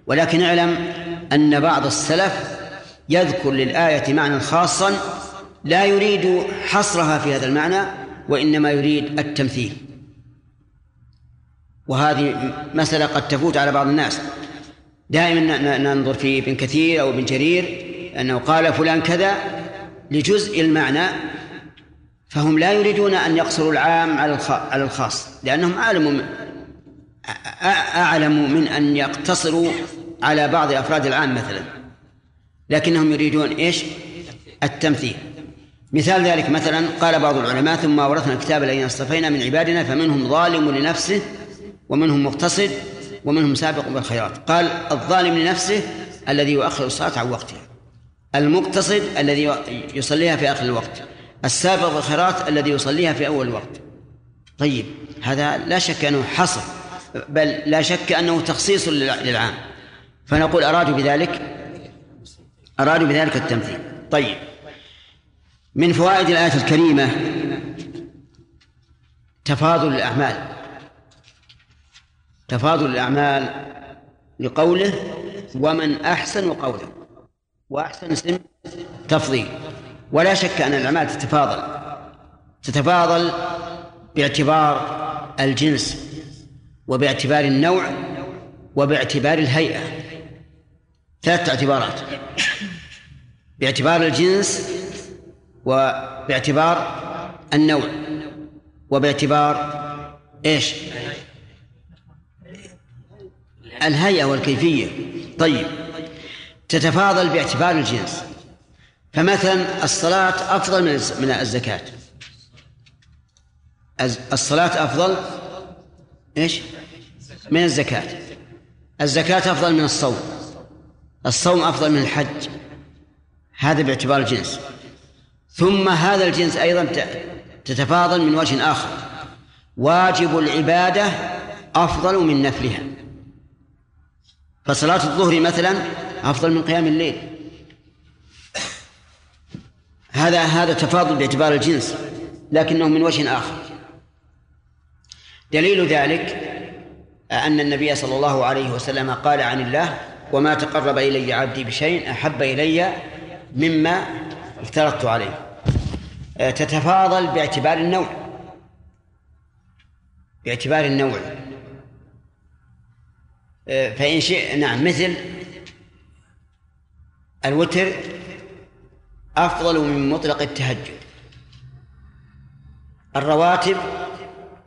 ولكن اعلم أن بعض السلف يذكر للآية معنى خاصا لا يريد حصرها في هذا المعنى، وإنما يريد التمثيل، وهذه مسألة قد تفوت على بعض الناس. دائما ننظر في ابن كثير أو ابن جرير أنه قال فلان كذا لجزء المعنى، فهم لا يريدون أن يقصروا العام على الخاص، لأنهم أعلم من أن يقتصروا على بعض أفراد العام مثلا، لكنهم يريدون إيش؟ التمثيل. مثال ذلك مثلا قال بعض العلماء: ثم أورثنا الكتاب الذين اصطفينا من عبادنا فمنهم ظالم لنفسه ومنهم مقتصد ومنهم سابق بالخيرات. قال: الظالم لنفسه الذي يؤخر الصلاة عن وقتها، المقتصد الذي يصليها في آخر الوقت، السابق بالخيرات الذي يصليها في أول وقت. طيب، هذا لا شك أنه حصر، بل لا شك أنه تخصيص للعام، فنقول أرادوا بذلك أرادوا بذلك التمثيل. طيب، من فوائد الآية الكريمة تفاضل الأعمال، تفاضل الأعمال لقوله: ومن أحسن قولا. وأحسن اسم تفضيل، ولا شك أن الأعمال تتفاضل، تتفاضل باعتبار الجنس وباعتبار النوع وباعتبار الهيئة، ثلاثة اعتبارات: باعتبار الجنس وباعتبار النوع وباعتبار إيش؟ الهيئة والكيفية. طيب، تتفاضل باعتبار الجنس، فمثلا الصلاة أفضل من الزكاة، الصلاة أفضل إيش؟ من الزكاة، الزكاة أفضل من الصوم، الصوم أفضل من الحج، هذا باعتبار الجنس. ثم هذا الجنس أيضا تتفاضل من وجه آخر: واجب العبادة أفضل من نفلها، فصلاة الظهر مثلا أفضل من قيام الليل. هذا هذا تفاضل باعتبار الجنس لكنه من وجه آخر. دليل ذلك أن النبي صلى الله عليه وسلم قال عن الله: وما تقرب إلي عبدي بشيء أحب إلي مما افترضت عليه. تتفاضل باعتبار النوع، باعتبار النوع فإن شئ نعم مثل الوتر أفضل من مطلق التهجد، الرواتب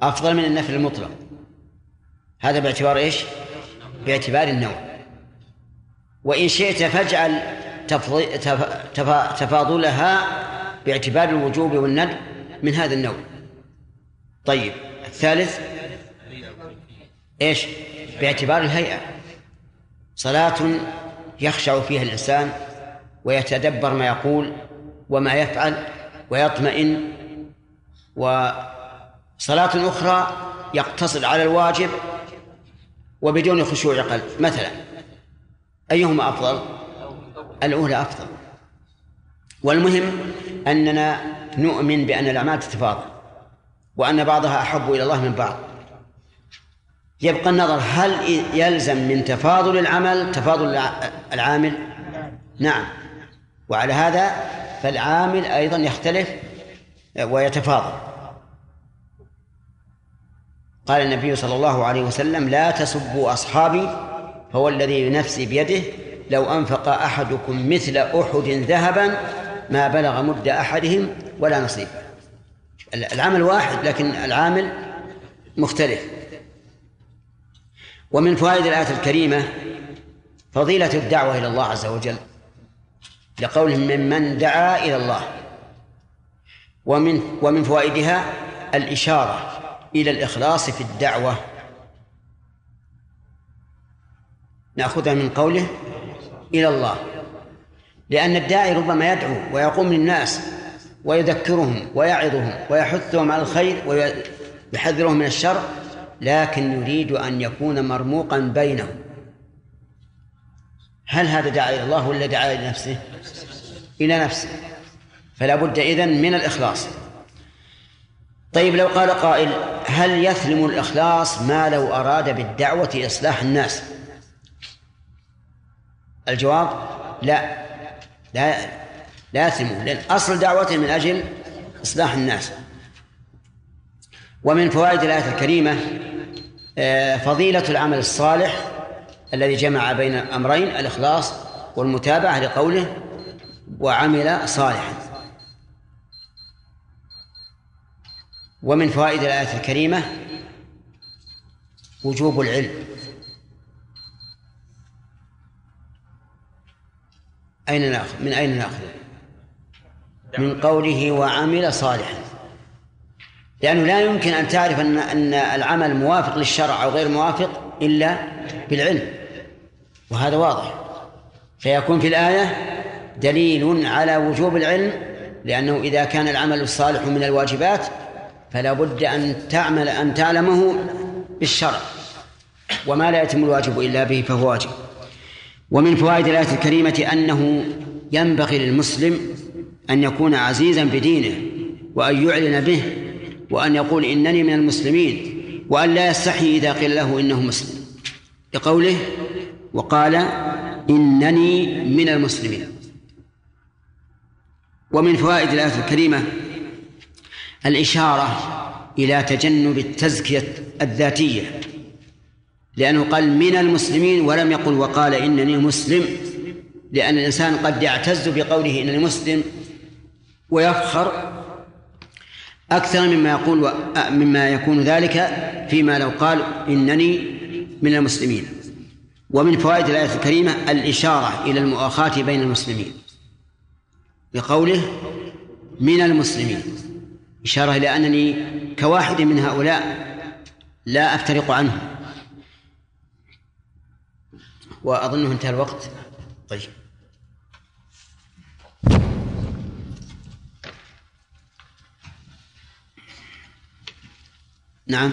أفضل من النفي المطلق، هذا باعتبار إيش؟ باعتبار النوع. وإن شئت فاجعل تفاضلها باعتبار الوجوب والندب من هذا النوع. طيب الثالث إيش؟ باعتبار الهيئة، صلاة يخشع فيها الإنسان ويتدبر ما يقول وما يفعل ويطمئن، وصلاة أخرى يقتصر على الواجب وبدون خشوع قلب مثلا، أيهما أفضل؟ الأولى أفضل. والمهم أننا نؤمن بأن الأعمال تتفاضل وأن بعضها أحب إلى الله من بعض. يبقى النظر هل يلزم من تفاضل العمل تفاضل العامل؟ نعم، وعلى هذا فالعامل أيضا يختلف ويتفاضل. قال النبي صلى الله عليه وسلم: لا تسبوا أصحابي فوالذي نفسي بيده لو أنفق أحدكم مثل أحد ذهبا ما بلغ مد أحدهم ولا نصيب. العمل واحد لكن العامل مختلف. ومن فوائد الآية الكريمة فضيلة الدعوة إلى الله عز وجل لقوله: ممن دعا إلى الله. ومن ومن فوائدها الإشارة إلى الإخلاص في الدعوة، نأخذها من قوله إلى الله، لأن الداعي ربما يدعو ويقوم للناس ويذكرهم ويعظهم ويحثهم على الخير ويحذرهم من الشر، لكن يريد أن يكون مرموقا بينهم. هل هذا دعا إلى الله ولا دعا إلى نفسه؟ إلى نفسه، فلا بد إذن من الإخلاص. طيب لو قال قائل: هل يثلم الإخلاص ما لو أراد بالدعوة إصلاح الناس؟ الجواب: لا لا لا يثلمه، لأن أصل دعوته من أجل إصلاح الناس. ومن فوائد الآية الكريمة فضيلة العمل الصالح الذي جمع بين الأمرين الإخلاص والمتابعة لقوله: وعمل صالحا. ومن فوائد الآية الكريمة وجوب العلم. أين نأخذ؟ من أين نأخذ؟ من قوله: وعمل صالحا، لأنه لا يمكن أن تعرف أن العمل موافق للشرع أو غير موافق إلا بالعلم، وهذا واضح. فيكون في الآية دليل على وجوب العلم، لأنه إذا كان العمل الصالح من الواجبات فلا بد أن تعمل أن تعلمه بالشرع، وما لا يتم الواجب إلا به فهو واجب. ومن فوائد الآية الكريمة أنه ينبغي للمسلم أن يكون عزيزا بدينه وأن يعلن به وأن يقول: إنني من المسلمين، وأن لا يستحي إذا قيل له إنه مسلم، لقوله: وقال إنني من المسلمين. ومن فوائد الآية الكريمة الإشارة إلى تجنب التزكية الذاتية، لأنه قال من المسلمين ولم يقل وقال إنني مسلم، لأن الإنسان قد يعتز بقوله إنني مسلم ويفخر أكثر مما يقول مما يكون ذلك فيما لو قال إنني من المسلمين. ومن فوائد الآية الكريمة الإشارة إلى المؤاخاة بين المسلمين بقوله: من المسلمين، إشارة إلى أنني كواحد من هؤلاء لا أفترق عنهم. وأظنه انتهى الوقت. طيب نعم،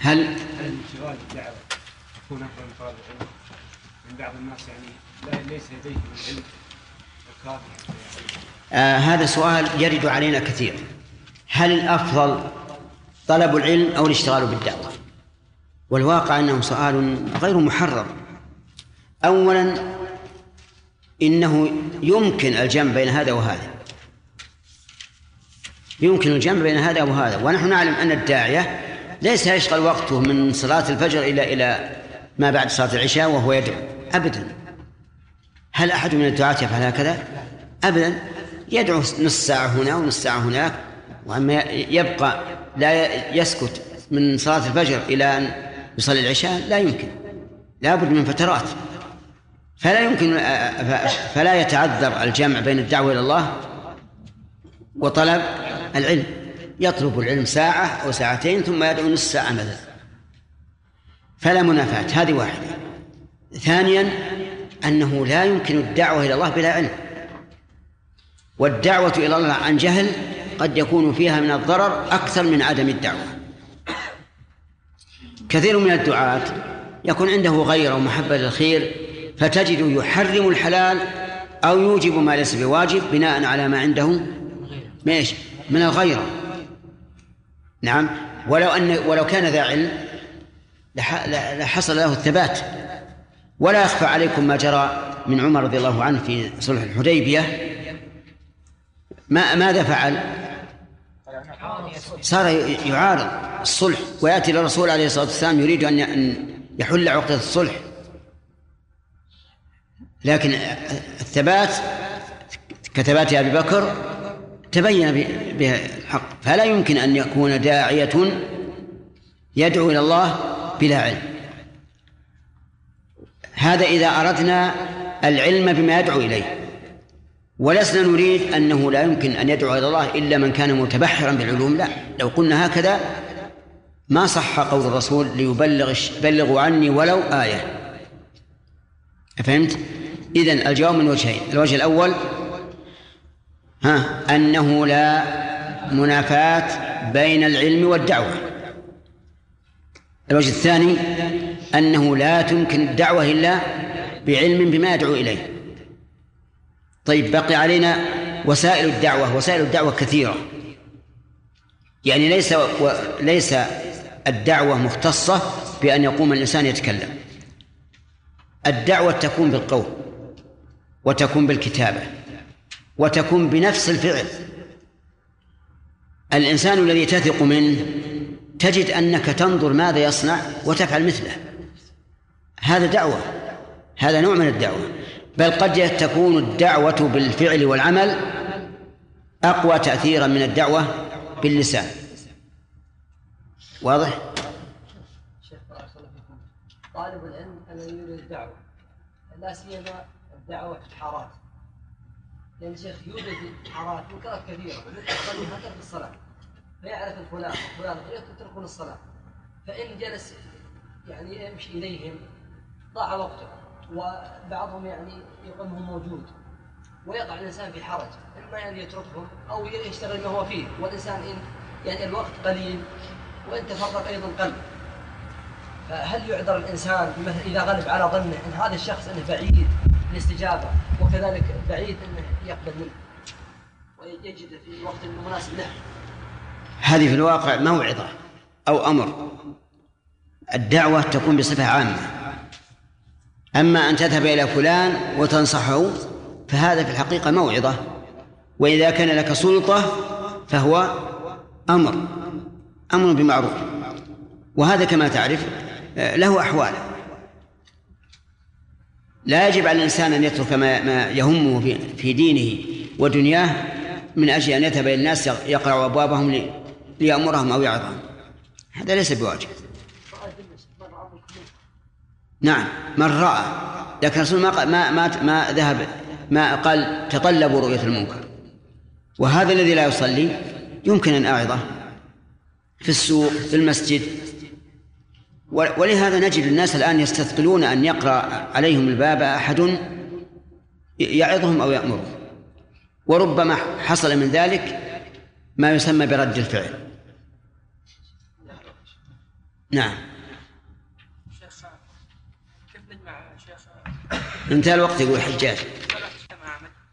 هل انشغال الدعوة يكون أفضل من طالب العلم؟ من بعض الناس يعني ليس لديه العلم الكافي. آه هذا سؤال يرد علينا كثير. هل الأفضل طلب العلم أو الاشتغال بالدعوة؟ والواقع أنه سؤال غير محرر. أولا إنه يمكن الجمع بين هذا وهذا، يمكن الجمع بين هذا وهذا، ونحن نعلم أن الداعية ليس يشغل وقته من صلاة الفجر إلى إلى ما بعد صلاة العشاء وهو يدعو أبدا. هل أحد من الدعاة يفعل هكذا؟ أبدا، يدعو نص ساعة هنا ونص ساعة هناك، وأما يبقى لا يسكت من صلاة الفجر إلى أن يصلي العشاء لا يمكن، لا بد من فترات. فلا يمكن فلا يتعذر الجمع بين الدعوة إلى الله وطلب العلم. يطلب العلم ساعة أو ساعتين ثم يدعو نص ساعة مثلا، فلا منافاة. هذه واحدة. ثانيا أنه لا يمكن الدعوة إلى الله بلا علم، والدعوة إلى الله عن جهل قد يكون فيها من الضرر أكثر من عدم الدعوة. كثير من الدعاة يكون عنده غيرة ومحبة للخير، فتجده يحرم الحلال أو يوجب ما ليس بواجب بناء على ما عنده ماشي من الغيرة. نعم، ولو أن ولو كان ذا علم لحصل له الثبات. ولا يخفى عليكم ما جرى من عمر رضي الله عنه في صلح الحديبية. ما ماذا فعل؟ صار يعارض الصلح ويأتي للرسول عليه الصلاة والسلام يريد أن يحل عقدة الصلح، لكن الثبات كثبات أبي بكر تبين بالحق. فلا يمكن أن يكون داعية يدعو إلى الله بلا علم. هذا إذا أردنا العلم بما يدعو إليه، ولسنا نريد أنه لا يمكن أن يدعو إلى الله إلا من كان متبحرا بالعلوم. لا، لو قلنا هكذا ما صح قول الرسول ليبلغ بلغوا عني ولو آية. فهمت؟ إذن الجواب من وجهين. الوجه الأول ها أنه لا منافاة بين العلم والدعوة. الوجه الثاني أنه لا تمكن الدعوة إلا بعلم بما يدعو إليه. طيب، بقي علينا وسائل الدعوة. وسائل الدعوة كثيرة، يعني ليس و... ليس الدعوة مختصة بأن يقوم الإنسان يتكلم. الدعوة تكون بالقول، وتكون بالكتابة، وتكون بنفس الفعل. الإنسان الذي تثق منه تجد أنك تنظر ماذا يصنع وتفعل مثله. هذا دعوة، هذا نوع من الدعوة. بل قد تكون الدعوة بالفعل والعمل أقوى تأثيرا من الدعوة باللسان. واضح؟ طالب العلم الذي يريد الدعوة، لا سيما الدعوة في الحارات، لأن الشيخ يوجد حارات منكرات كثيرة يصلي حتى في الصلاة، فيعرف الفلان والفلان يتركون الصلاة، فإن جلس يعني يمشي إليهم ضاع وقته، وبعضهم يعني يقومهم موجود، ويقع الإنسان في حرج، إما يعني يتركهم أو يشتغل ما هو فيه. والإنسان إن يعني الوقت قليل وإن تفرق أيضا قلب، فهل يعذر الإنسان إذا غلب على ظنه أن هذا الشخص أنه بعيد الاستجابة وكذلك بعيد أنه يقبل منه ويجد في وقت مناسب له؟ هذه في الواقع موعظة أو أمر. الدعوة تكون بصفة عامة، أما أن تذهب إلى فلان وتنصحه فهذا في الحقيقة موعظة، وإذا كان لك سلطة فهو أمر أمر بمعروف. وهذا كما تعرف له أحوال. لا يجب على الإنسان أن يترك ما يهمه في دينه ودنياه من أجل أن يذهب إلى الناس يقرع أبوابهم ليأمرهم أو يعظهم، هذا ليس بواجب. نعم، من رأى، لكن الرسول ما ما ما ذهب ما قال تطلبوا رؤية المنكر. وهذا الذي لا يصلي يمكن أن أعظه في السوق في المسجد. ولهذا نجد الناس الآن يستثقلون أن يقرأ عليهم الباب أحد يعظهم أو يأمرهم، وربما حصل من ذلك ما يسمى برد الفعل. نعم، انتهى الوقت. يقول حجاج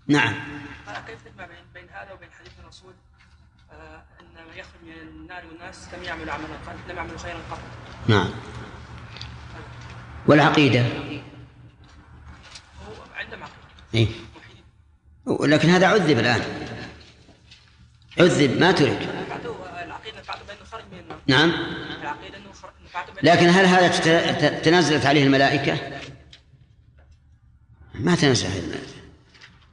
نعم، كيف تجمع بين هذا وبين حديث الرسول ان من يخرج من النار والناس لم يعمل عملا قط، لم يعمل خيرا قط؟ نعم. والعقيده هو عنده عقيده، اي، لكن هذا عذب الان، عذب ما ترك. العقيده بعد بين خرج من النار. نعم، العقيده انه خرج، لكن هل هذا تنزلت عليه الملائكه؟ ما تنسى،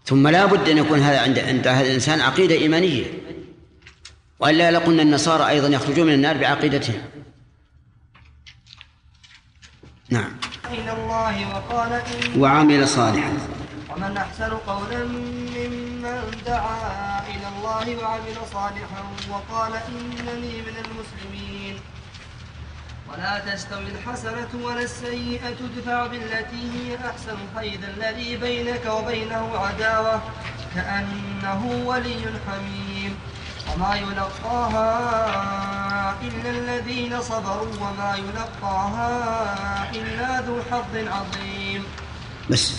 ثم لا بد أن يكون هذا عند عند هذا الإنسان عقيدة إيمانية، وإلا لقلنا النصارى أيضا يخرجون من النار بعقيدتهم. نعم. إلى الله وقال وعمل صالحا. ومن أحسن قولا ممن دعا إلى الله وعمل صالحا وقال إنني من المسلمين. ولا تستوي الحسنة ولا السيئة، ادفع بالتي هي أحسن فإذا الذي بينك وبينه عداوة كأنه ولي حميم. وما يلقاها إلا الذين صبروا وما يلقاها إلا ذو حظ عظيم. بس.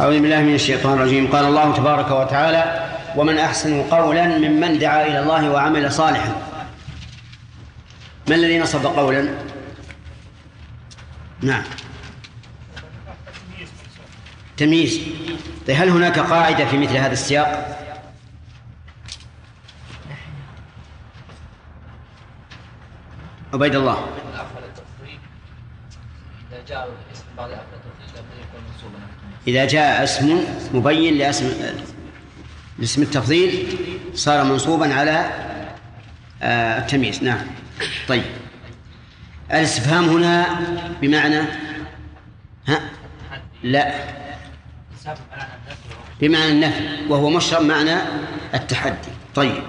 أعوذ بالله من الشيطان الرجيم. قال الله تبارك وتعالى: ومن أحسن قولا ممن دعا إلى الله وعمل صالحا. ما الذي نصب قولا؟ نعم، تمييز. طيب هل هناك قاعدة في مثل هذا السياق؟ عبيد الله. إذا جاء اسم مبين لاسم لاسم التفضيل صار منصوبا على التمييز. نعم. طيب الاستفهام هنا بمعنى ها؟ لا، بمعنى النفي، وهو مشرب معنى التحدي. طيب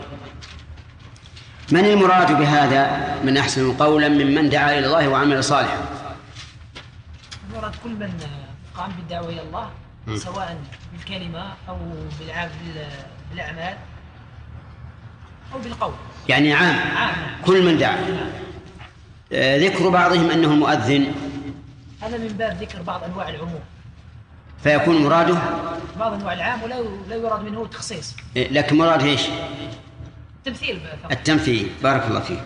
من المراد بهذا من أحسن قولا ممن دعا إلى الله وعمل صالحا؟ المراد كل من قام بالدعوة إلى الله، سواء بالكلمة أو بالأعمال أو بالقول، يعني عام، كل من دعا. ذكر بعضهم أنه مؤذن، هذا من باب ذكر بعض أنواع العموم، فيكون مراده بعض أنواع العام ولا يراد منه تخصيص، لكن مراد إيش؟ التمثيل. التمثيل، بارك الله فيه.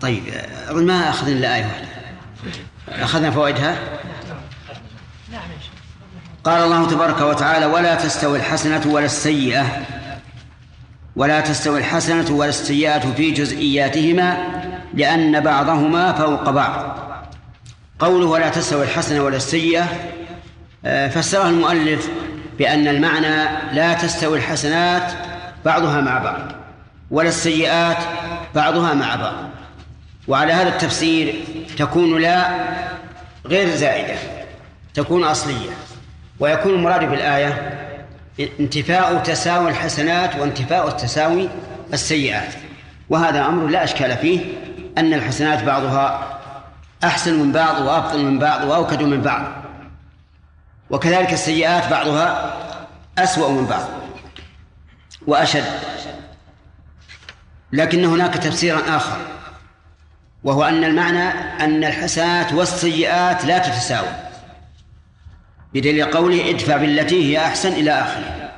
طيب ما أخذنا إلا آية واحدة، أخذنا فوائدها. قال الله تبارك وتعالى: ولا تستوي الحسنة ولا السيئة. ولا تستوي الحسنة ولا السيئة في جزئياتهما لأن بعضهما فوق بعض. قوله ولا تستوي الحسنة ولا السيئة فسره المؤلف بأن المعنى لا تستوي الحسنات بعضها مع بعض ولا السيئات بعضها مع بعض، وعلى هذا التفسير تكون لا غير زائدة، تكون أصلية، ويكون المراد بالآية انتفاء تساوي الحسنات وانتفاء التساوي السيئات، وهذا أمر لا أشكال فيه، أن الحسنات بعضها أحسن من بعض وأفضل من بعض وأوكد من بعض، وكذلك السيئات بعضها أسوأ من بعض وأشد. لكن هناك تفسيرا آخر، وهو أن المعنى أن الحسنات والسيئات لا تتساوي، بدليل قوله ادفع بالتي هي أحسن إلى آخره،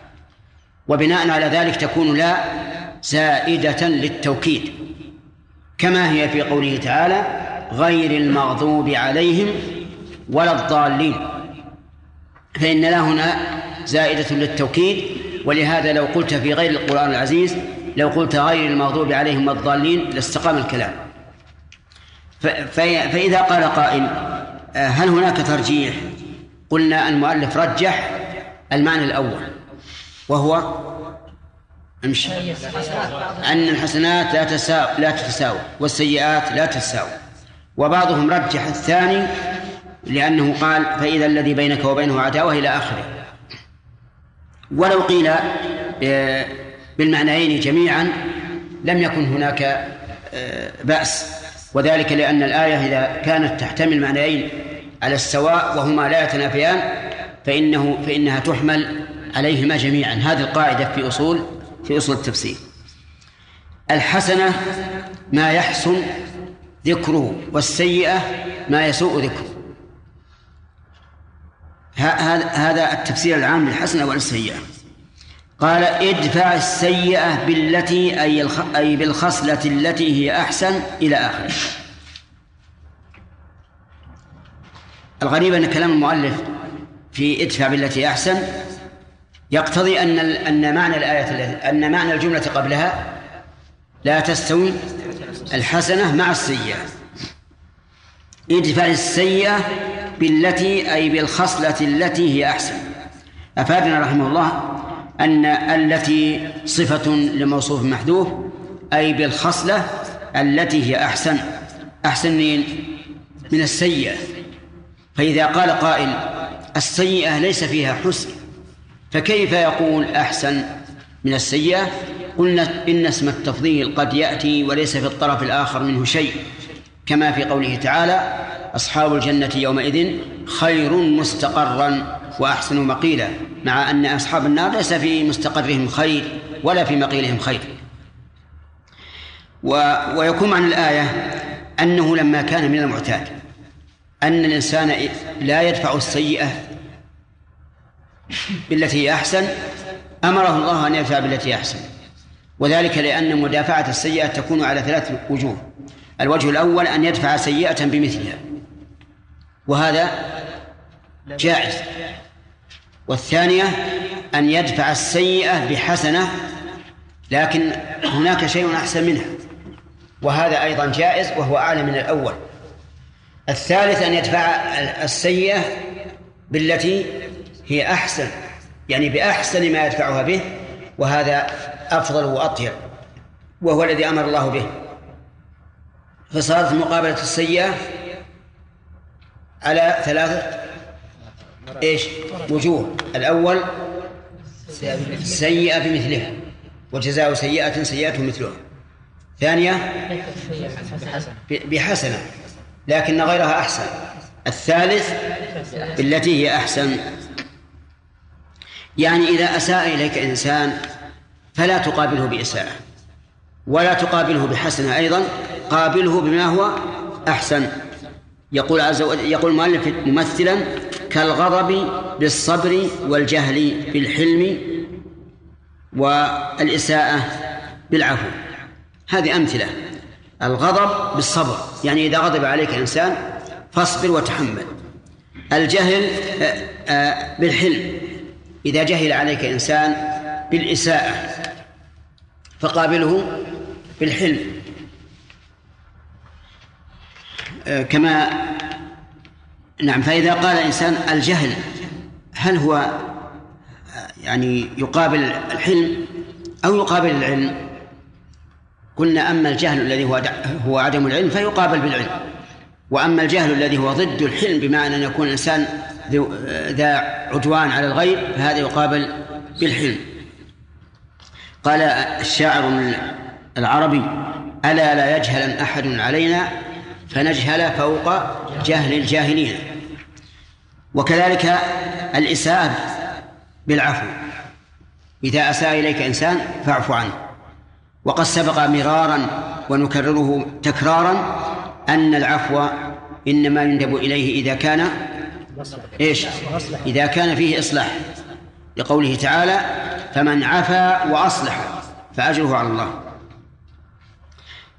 وبناء على ذلك تكون لا زائدة للتوكيد، كما هي في قوله تعالى: غير المغضوب عليهم ولا الضالين، فإن لا هنا زائدة للتوكيد، ولهذا لو قلت في غير القرآن العزيز، لو قلت غير المغضوب عليهم والضالين لاستقام الكلام. فإذا قال قائل هل هناك ترجيح؟ قلنا المؤلف رجح المعنى الأول، وهو أمشي أن الحسنات لا تساوي لا تتساوي والسيئات لا تتساوي، وبعضهم رجح الثاني لأنه قال فإذا الذي بينك وبينه عداوة إلى آخره. ولو قيل بالمعنيين جميعا لم يكن هناك بأس، وذلك لأن الآية إذا كانت تحتمل معنيين على السواء وهما لا يتنافيان فإنه فإنها تحمل عليهما جميعا، هذه القاعدة في أصول في أصول التفسير. الحسنة ما يحسن ذكره، والسيئة ما يسوء ذكره. هذا التفسير العام للحسنة والسيئة. قال ادفع السيئة بالتي أي, أي بالخصلة التي هي أحسن إلى آخره. الغريب أن كلام المؤلف في ادفع بالتي أحسن يقتضي أن أن معنى الآية أن معنى الجملة قبلها لا تستوي الحسنة مع السيئة، ادفع السيئة بالتي أي بالخصلة التي هي أحسن. أفادنا رحمه الله أن التي صفة لموصوف محذوف أي بالخصلة التي هي أحسن أحسن من السيئة. فإذا قال قائل السيئة ليس فيها حسن فكيف يقول أحسن من السيئة؟ قلنا إن اسم التفضيل قد يأتي وليس في الطرف الآخر منه شيء، كما في قوله تعالى أصحاب الجنة يومئذ خير مستقرا وأحسن مقيلا، مع أن أصحاب النار ليس في مستقرهم خير ولا في مقيلهم خير. و... ويكون معنى الآية أنه لما كان من المعتاد أن الإنسان لا يدفع السيئة بالتي أحسن، أمره الله أن يدفع بالتي أحسن، وذلك لأن مدافعة السيئة تكون على ثلاث وجوه. الوجه الأول أن يدفع سيئة بمثلها وهذا جائز، والثانية أن يدفع السيئة بحسنة لكن هناك شيء أحسن منها وهذا أيضا جائز وهو أعلى من الأول. الثالث أن يدفع السيئة بالتي هي أحسن، يعني بأحسن ما يدفعها به، وهذا أفضل وأطيب وهو الذي أمر الله به. فصارت مقابلة السيئة على ثلاثة إيش وجوه. الأول سيئة بمثلها وجزاء سيئة سيئة مثلها، ثانية بحسنة لكن غيرها أحسن، الثالث بالتي هي أحسن. يعني إذا أساء إليك إنسان فلا تقابله بإساءة ولا تقابله بحسنة أيضا، قابله بما هو أحسن. يقول عز وجل، يقول المؤلف ممثلا كالغضب بالصبر والجهل بالحلم والإساءة بالعفو. هذه أمثلة. الغضب بالصبر يعني إذا غضب عليك إنسان فاصبر وتحمل. الجهل بالحلم إذا جهل عليك إنسان بالإساءة فقابله بالحلم. كما نعم. فإذا قال إنسان الجهل هل هو يعني يقابل الحلم أو يقابل العلم؟ قلنا أما الجهل الذي هو هو عدم العلم فيقابل بالعلم، وأما الجهل الذي هو ضد الحلم بمعنى أن يكون الإنسان ذا عدوان على الغير فهذا يقابل بالحلم. قال الشاعر العربي ألا لا يجهل أحد علينا فنجهل فوق جهل الجاهلين. وكذلك الإساءة بالعفو، إذا أساء إليك إنسان فاعف عنه. وقد سبق مرارا ونكرره تكرارا أن العفو إنما يندب إليه إذا كان إيش إذا كان فيه إصلاح، لقوله تعالى فمن عفا وأصلح فأجره على الله.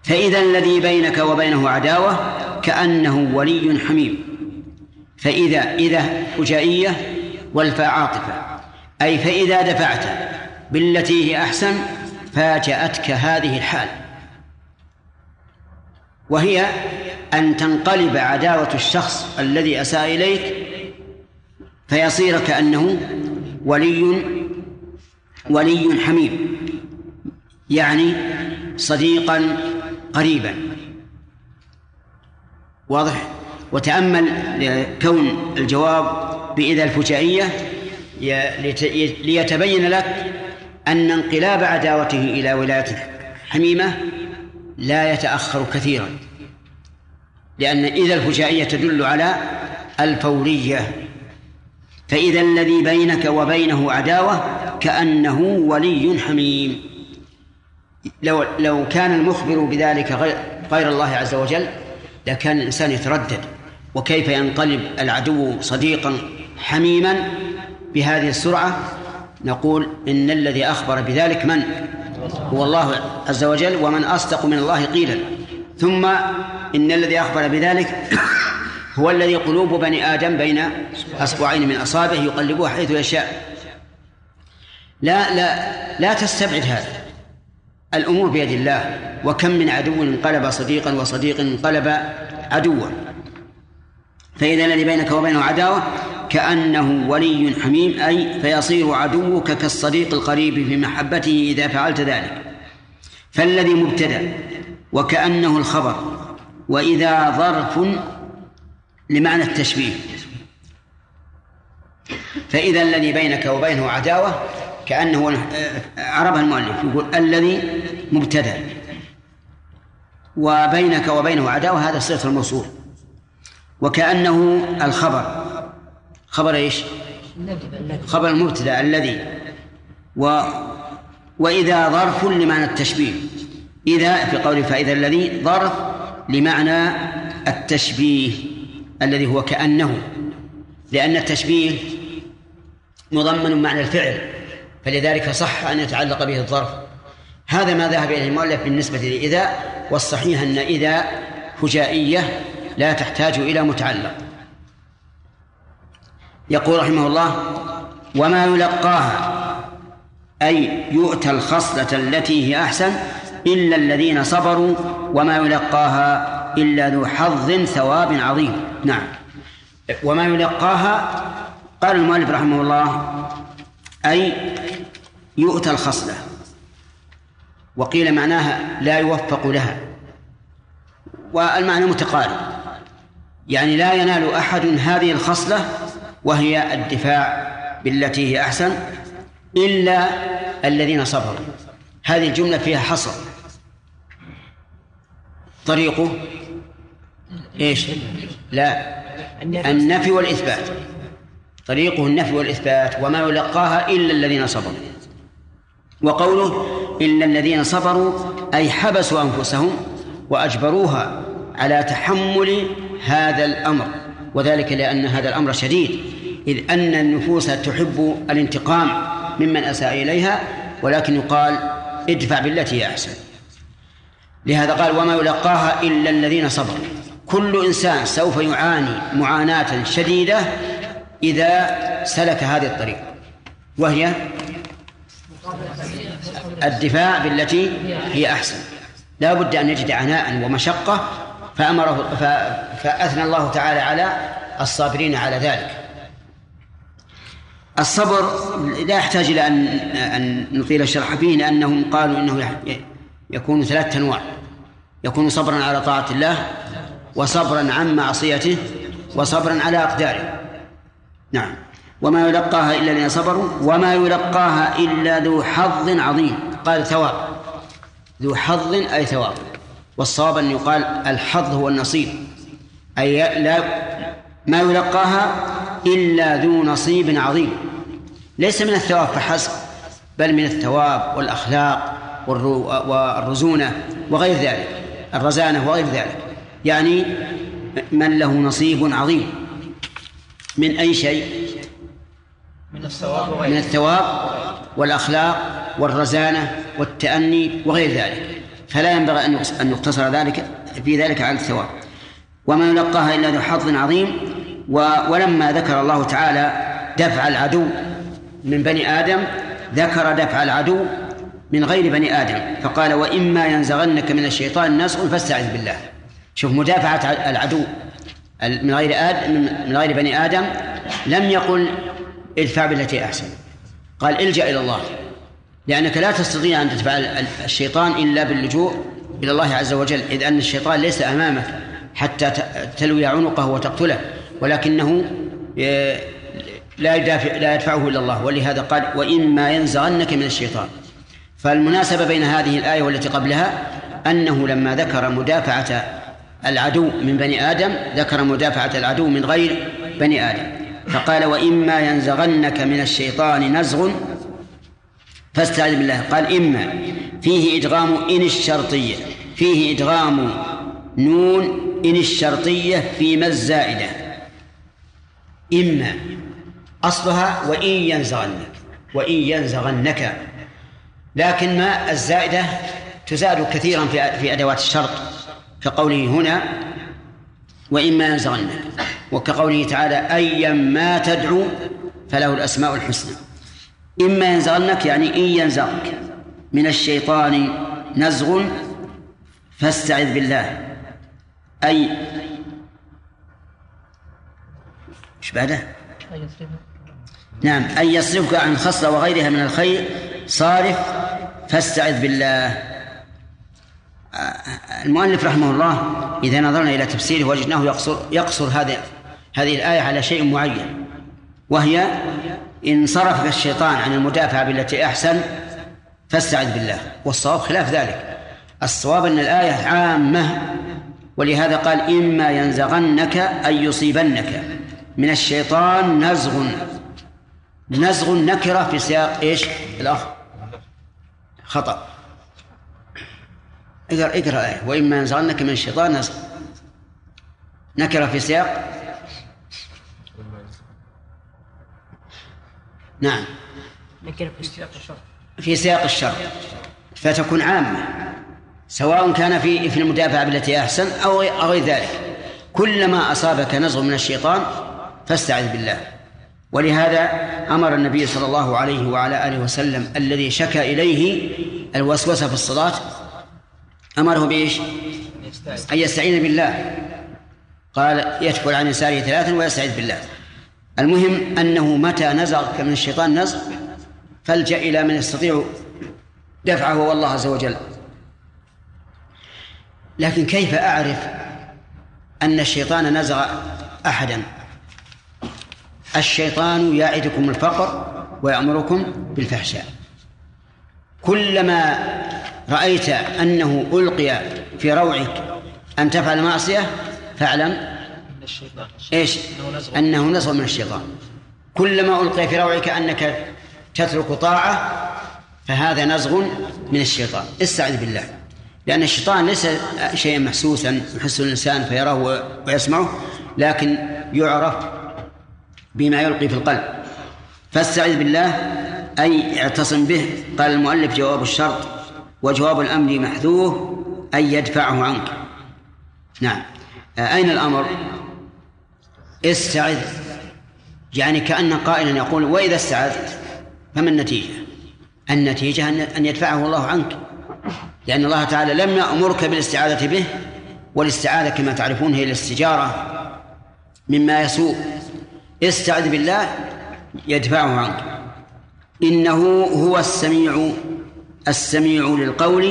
فإذا الذي بينك وبينه عداوة كأنه ولي حميم. فإذا إذا فجائية والفاء عاطفة، أي فإذا دفعت بالتي هي أحسن فاجأتك هذه الحال، وهي أن تنقلب عداوة الشخص الذي أساء إليك فيصير كأنه ولي ولي حميم، يعني صديقا قريبا. واضح. وتأمل كون الجواب بإذا الفجائية ليتبين لك أن انقلاب عداوته إلى ولايته حميمة لا يتأخر كثيرا، لأن إذا الفجائية تدل على الفورية. فإذا الذي بينك وبينه عداوة كأنه ولي حميم. لو, لو كان المخبر بذلك غير الله عز وجل لكان الإنسان يتردد، وكيف ينقلب العدو صديقا حميما بهذه السرعة؟ نقول إن الذي أخبر بذلك من هو الله عز وجل، ومن أصدق من الله قيلا. ثم إن الذي أخبر بذلك هو الذي قلوب بني آدم بين أصبعين من أصابعه يقلبها حيث يشاء. لا لا لا تستبعد هذا، الأمور بيد الله، وكم من عدو انقلب صديقا وصديق انقلب عدوا. فإذا الذي بينك وبينه عداوة كأنه ولي حميم، أي فيصير عدوك كالصديق القريب في محبته إذا فعلت ذلك. فالذي مبتدأ وكأنه الخبر، وإذا ظرف لمعنى التشبيه. فإذا الذي بينك وبينه عداوة كأنه، عربها المؤلف يقول الذي مبتدأ وبينك وبينه عداوة، هذا صيغة الموصول، وكأنه الخبر، خبر إيش؟ خبر المبتدأ الذي، و وإذا ظرف لمعنى التشبيه. إذا في قوله فإذا الذي ظرف لمعنى التشبيه الذي هو كأنه، لأن التشبيه مضمن معنى الفعل، فلذلك صح أن يتعلق به الظرف. هذا ما ذهب إليه المؤلف بالنسبة لإذا، والصحيح أن إذا فجائية لا تحتاج إلى متعلق. يقول رحمه الله: وما يلقاها، أي يؤتى الخصلة التي هي أحسن إلا الذين صبروا وما يلقاها إلا ذو حظ ثواب عظيم. نعم. وما يلقاها، قال المؤلف رحمه الله أي يؤتى الخصلة، وقيل معناها لا يوفق لها، والمعنى متقارب، يعني لا ينال أحد هذه الخصلة وهي الدفاع بالتي هي أحسن إلا الذين صبروا. هذه الجملة فيها حصر، طريقه إيش؟ لا، النفي والإثبات، طريقه النفي والإثبات. وما يلقاها إلا الذين صبروا. وقوله إلا الذين صبروا، أي حبسوا أنفسهم وأجبروها على تحمل هذا الأمر، وذلك لأن هذا الأمر شديد، إذ أن النفوس تحب الانتقام ممن أساء إليها، ولكن يقال ادفع بالتي هي أحسن. لهذا قال وما يلقاها إلا الذين صبروا. كل إنسان سوف يعاني معاناة شديدة إذا سلك هذه الطريقة، وهي الدفاع بالتي هي أحسن، لا بد أن يجد عناء ومشقة، فأمره فأثنى الله تعالى على الصابرين على ذلك. الصبر لا يحتاج إلى أن, أن نطيل الشرح فيه، لأنهم قالوا إنه يكون ثلاثة أنواع: يكون صبرا على طاعة الله، وصبرا عن معصيته، وصبرا على أقداره. نعم. وما يلقاها إلا الذين صبروا وما يلقاها إلا ذو حظ عظيم. قال ثواب، ذو حظ أي ثواب، والصواب أن يقال الحظ هو النصيب، أي لا، ما يلقاها إلا ذو نصيب عظيم، ليس من الثواب فحسب، بل من الثواب والأخلاق والرزونة وغير ذلك، الرزانة وغير ذلك، يعني من له نصيب عظيم من أي شيء؟ من الثواب، من الثواب والأخلاق والرزانة والتأني وغير ذلك، فلا ينبغي أن يقتصر ذلك في ذلك على الثواب. وما يلقاها إلا ذو حظ عظيم. ولما ذكر الله تعالى دفع العدو من بني آدم ذكر دفع العدو من غير بني آدم، فقال وإما ينزغنك من الشيطان نزغ فاستعذ بالله. شوف مدافعة العدو من غير آدم، من غير بني آدم، لم يقل ادفع بالتي أحسن، قال الجأ إلى الله، لأنك لا تستطيع أن تدفع الشيطان إلا باللجوء إلى الله عز وجل، إذ أن الشيطان ليس أمامك حتى تلوي عنقه وتقتله، ولكنه لا يدافع، لا يدفعه إلا الله. ولهذا قال وإما ينزغنك من الشيطان. فالمناسبة بين هذه الآية والتي قبلها أنه لما ذكر مدافعة العدو من بني آدم ذكر مدافعة العدو من غير بني آدم، فقال وإما ينزغنك من الشيطان نزغ فاستعذ بالله. قال إما، فيه إدغام إن الشرطية، فيه إدغام نون إن الشرطية في ما الزائدة، إما أصلها وإن ينزغنك، وإن ينزغنك، لكن ما الزائدة تزاد كثيرا في أدوات الشرط، كقوله هنا وإما ينزغنك، وكقوله تعالى أيما تدعو فله الأسماء الحسنى. إما ينزغنك يعني إن ينزغك من الشيطان نزغ فاستعذ بالله، أي إيش بعده؟ نعم، أن يصرفك عن خصلة وغيرها من الخير صارف فاستعذ بالله. المؤلف رحمه الله إذا نظرنا إلى تفسيره وجدناه يقصر, يقصر هذه, هذه الآية على شيء معين، وهي إن صرفك الشيطان عن المدافعة بالتي أحسن فاستعذ بالله، والصواب خلاف ذلك. الصواب أن الآية عامة، ولهذا قال إما ينزغنك أن يصيبنك من الشيطان نزغ. نزغ نكرة في سياق إيش الأخ خطأ. اقرأ اقرأ الآية، وإما ينزغنك من الشيطان نزغ، نكرة في سياق نعم نكرة في سياق الشر، في سياق الشر، فتكون عامة سواء كان في في المدافع بالتي أحسن أو غير ذلك. كلما أصابك نزغ من الشيطان فاستعذ بالله. ولهذا أمر النبي صلى الله عليه وعلى آله وسلم الذي شكى إليه الوسوسة في الصلاة، أمره بإيش؟ أن يستعين بالله. قال يتكل عن يساره ثلاثا ويستعذ بالله. المهم أنه متى نزغك من الشيطان نزغ فالجأ إلى من يستطيع دفعه والله عز وجل. لكن كيف أعرف أن الشيطان نزغ أحدا؟ الشيطان يعدكم الفقر ويأمركم بالفحشاء. كلما رأيت أنه ألقي في روعك أن تفعل معصية فاعلم إيش؟ أنه نزغ من الشيطان. كلما ألقي في روعك أنك تترك طاعة فهذا نزغ من الشيطان، استعذ بالله. لأن الشيطان ليس شيئا محسوسا يحسه الإنسان فيراه ويسمعه، لكن يعرف بما يلقي في القلب. فاستعذ بالله أي اعتصم به. قال المؤلف جواب الشرط، وجواب الأمر محذوف أي يدفعه عنك. نعم، أين الأمر؟ استعذ، يعني كأن قائلا يقول وإذا استعذت، فما النتيجة؟ النتيجة أن يدفعه الله عنك، لأن الله تعالى لم يأمرك بالاستعاذة به. والاستعاذة كما تعرفون هي الاستجارة مما يسوء. استعذ بالله يدفعه عنك. إنه هو السميع السميع للقول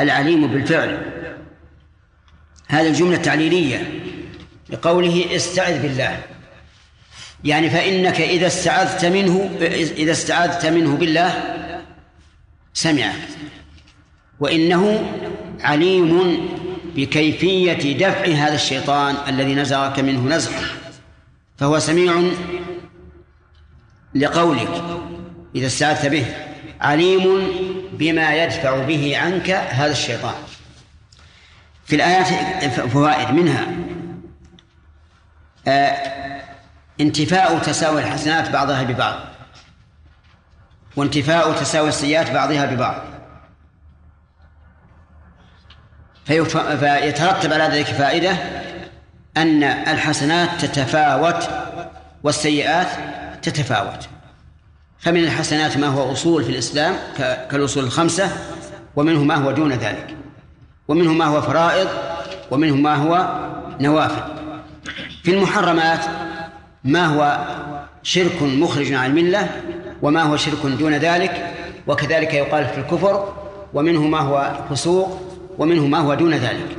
العليم بالفعل. هذه الجملة التعليلية لقوله استعذ بالله، يعني فإنك إذا استعذت منه إذا استعذت منه بالله سمعك، وإنه عليم بكيفية دفع هذا الشيطان الذي نزغك منه نزغ، فهو سميع لقولك إذا استعذت به، عليم بما يدفع به عنك هذا الشيطان. في الآيات فوائد، منها انتفاء تساوي الحسنات بعضها ببعض، وانتفاء تساوي السيئات بعضها ببعض، فيترتب على ذلك فائدة أن الحسنات تتفاوت والسيئات تتفاوت. فمن الحسنات ما هو أصول في الإسلام كالأصول الخمسة، ومنه ما هو دون ذلك، ومنه ما هو فرائض، ومنه ما هو نوافل. في المحرمات ما هو شرك مخرج عن الملة، وما هو شرك دون ذلك، وكذلك يقال في الكفر، ومنه ما هو فسوق، ومنه ما هو دون ذلك.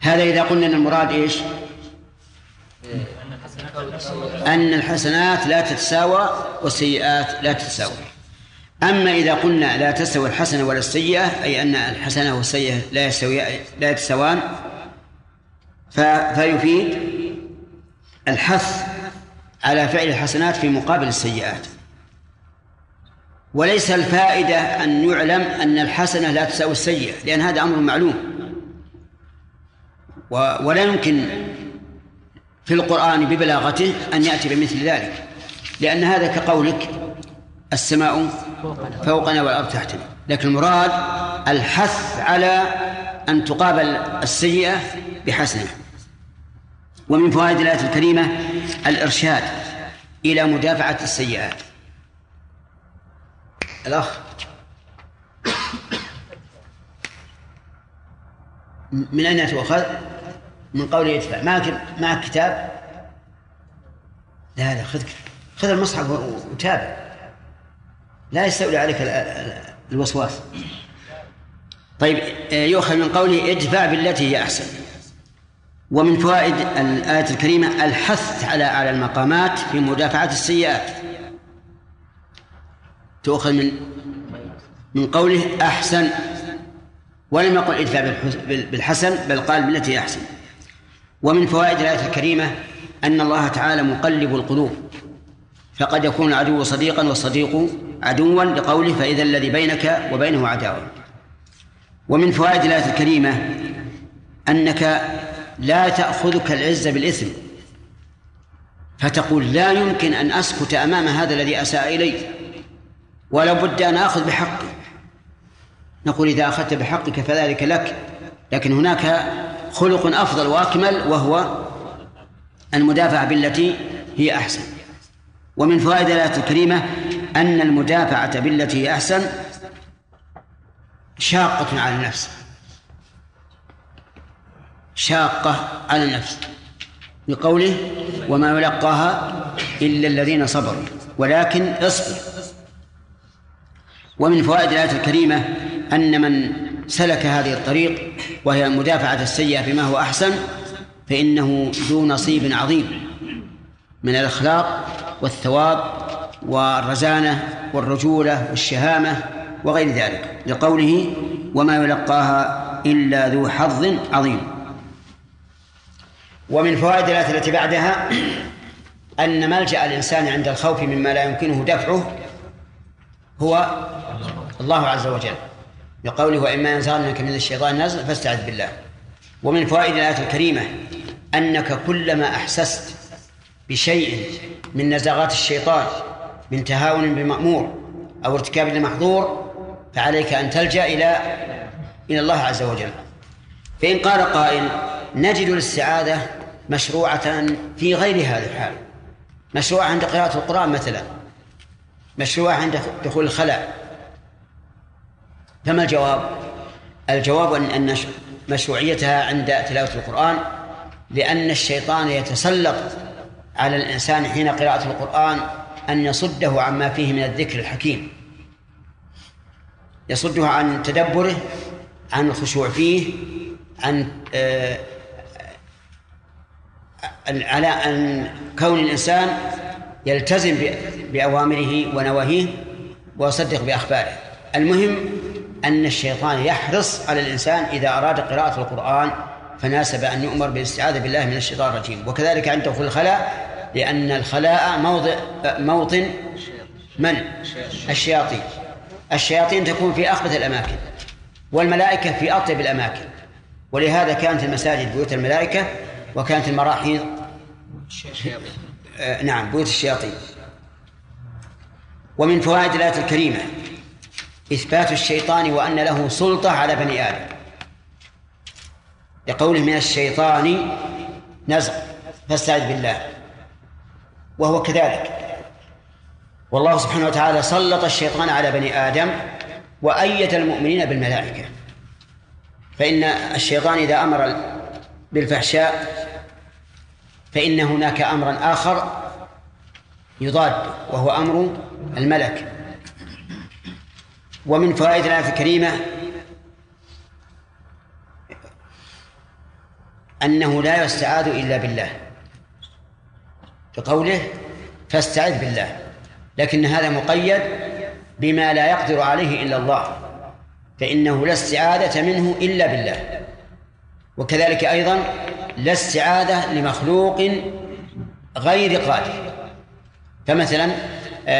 هذا إذا قلنا أن المراد إيش؟ أن الحسنات لا تتساوى والسيئات لا تتساوى. أما إذا قلنا لا تستوي الحسنة ولا السيئة، أي أن الحسنة والسيئة لا, لا يتساوان، فيفيد الحث على فعل الحسنات في مقابل السيئات. وليس الفائدة أن يعلم أن الحسنة لا تساوي السيئة، لأن هذا أمر معلوم، ولا يمكن في القرآن ببلاغته أن يأتي بمثل ذلك، لأن هذا كقولك السماء فوقنا والأرض تحتنا. لكن المراد الحث على أن تقابل السيئة بحسنة. ومن فوائد الآية الكريمة الإرشاد إلى مدافعة السيئات. الأخ من أين تؤخذ؟ من قوله يدفع. معك كتاب؟ لا لا خذ خذ المصحف وتابع، لا يستولي عليك الوسواس. طيب يؤخذ من قوله ادفع بالتي هي أحسن. ومن فوائد الآية الكريمة الحث على أعلى المقامات في مدافعة السيئات، تؤخذ من من قوله أحسن، ولم يقل ادفع بالحسن بل قال بالتي أحسن. ومن فوائد الآية الكريمة أن الله تعالى مقلب القلوب، فقد يكون العدو صديقا والصديق عدوا لقوله فإذا الذي بينك وبينه عداوة. ومن فوائد الآية الكريمة أنك لا تأخذك العزة بالإثم، فتقول لا يمكن أن أسكت أمام هذا الذي أساء إلي، ولا بد أن آخذ بحقي. نقول إذا أخذت بحقك فذلك لك، لكن هناك خلق أفضل وأكمل وهو المدافعة بالتي هي أحسن. ومن فوائد الآية الكريمة أن المدافعة بالتي هي أحسن شاقة على النفس، شاقة على النفس، بقوله وما يلقاها إلا الذين صبروا ولكن اصبر. ومن فوائد الآية الكريمة أن من سلك هذه الطريق وهي مدافعة السيئة بما هو أحسن فإنه ذو نصيب عظيم من الأخلاق والثواب والرزانة والرجولة والشهامة وغير ذلك، لقوله وما يلقاها إلا ذو حظ عظيم. ومن فوائد الآية التي بعدها أن ملجأ الإنسان عند الخوف مما لا يمكنه دفعه هو الله عز وجل، لقوله وإما ينزغنك من الشيطان نزغ فاستعذ بالله. ومن فوائد الآية الكريمة أنك كلما أحسست بشيء من نزغات الشيطان من تهاون بمأمور أو ارتكاب المحظور فعليك أن تلجأ إلى إلى الله عز وجل. فإن قال قائل نجد الاستعاذة مشروعة في غير هذا الحال، مشروعة عند قراءة القرآن مثلا، مشروعة عند دخول الخلاء، فما الجواب؟ الجواب أن مشروعيتها عند تلاوة القرآن، لأن الشيطان يتسلط على الإنسان حين قراءة القرآن أن يصده عما فيه من الذكر الحكيم، يصده عن تدبره، عن الخشوع فيه، عن آه على أن كون الإنسان يلتزم بأوامره ونواهيه ويصدق بأخباره. المهم أن الشيطان يحرص على الإنسان إذا أراد قراءة القرآن، فناسب أن يؤمر بالاستعاذة بالله من الشيطان الرجيم. وكذلك عند دخول الخلاء، لأن الخلاء موضع موطن من؟ الشياطين. الشياطين تكون في أخبث الأماكن، والملائكة في أطيب الأماكن، ولهذا كانت المساجد بيوت الملائكة، وكانت المراحيض آه نعم بيوت الشياطين. ومن فوائد الآية الكريمة إثبات الشيطان وأن له سلطة على بني آدم، لقوله من الشيطان نزغ فاستعذ بالله، وهو كذلك. والله سبحانه وتعالى سلط الشيطان على بني آدم وأيد المؤمنين بالملائكة، فإن الشيطان إذا أمر بالفحشاء فإن هناك أمرا آخر يضاد وهو أمر الملك. ومن فوائد الآية الكريمة أنه لا يستعاذ إلا بالله، فقوله فاستعذ بالله، لكن هذا مقيد بما لا يقدر عليه إلا الله، فإنه لا استعاذة منه إلا بالله. وكذلك أيضا لا استعاذة لمخلوق غير قادر، فمثلا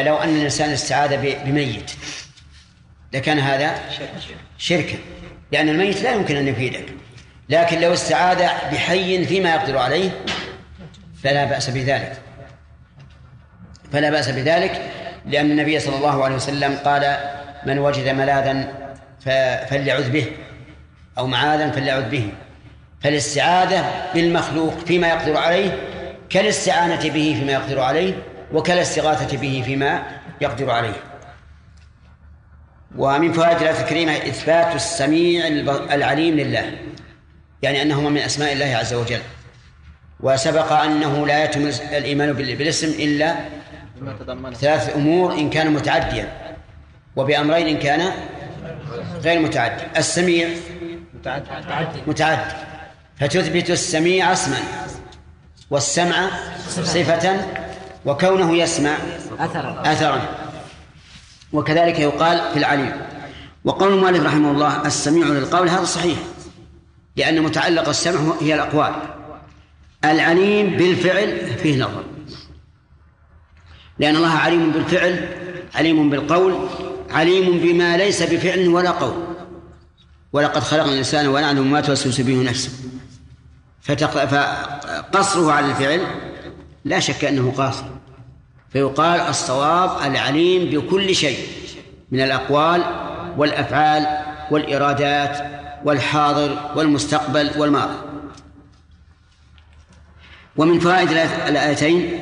لو أن الإنسان استعاذ بميت لكان هذا شركا، لأن الميت لا يمكن أن يفيدك، لكن لو استعاذ بحي فيما يقدر عليه فلا بأس بذلك، فلا بأس بذلك لأن النبي صلى الله عليه وسلم قال من وجد ملاذا فليعذ به أو معاذا فليعذ به. فالاستعاذة بالمخلوق فيما يقدر عليه كالاستعانة به فيما يقدر عليه، وكالاستغاثة به فيما يقدر عليه. ومن فوائد الآية الكريمة إثبات السميع العليم لله، يعني أنهما من أسماء الله عز وجل، وسبق أنه لا يتم الإيمان بالاسم إلا ثلاث أمور إن كان متعديا، وبأمرين إن كان غير متعدي. السميع متعدي فتثبت السميع اسما والسمع صفة وكونه يسمع أثرا، وكذلك يقال في العليم. وقول المؤلف رحمه الله السميع للقول هذا صحيح، لأن متعلق السمع هي الأقوال. العليم بالفعل فيه نظر، لأن الله عليم بالفعل عليم بالقول عليم بما ليس بفعل ولا قول. ولقد خلقنا الإنسان ونعلم ما توسوس به نفسه، فقصره على الفعل لا شك أنه قاصر، فيقال الصواب العليم بكل شيء من الأقوال والأفعال والإرادات والحاضر والمستقبل والماضي. ومن فوائد الآيتين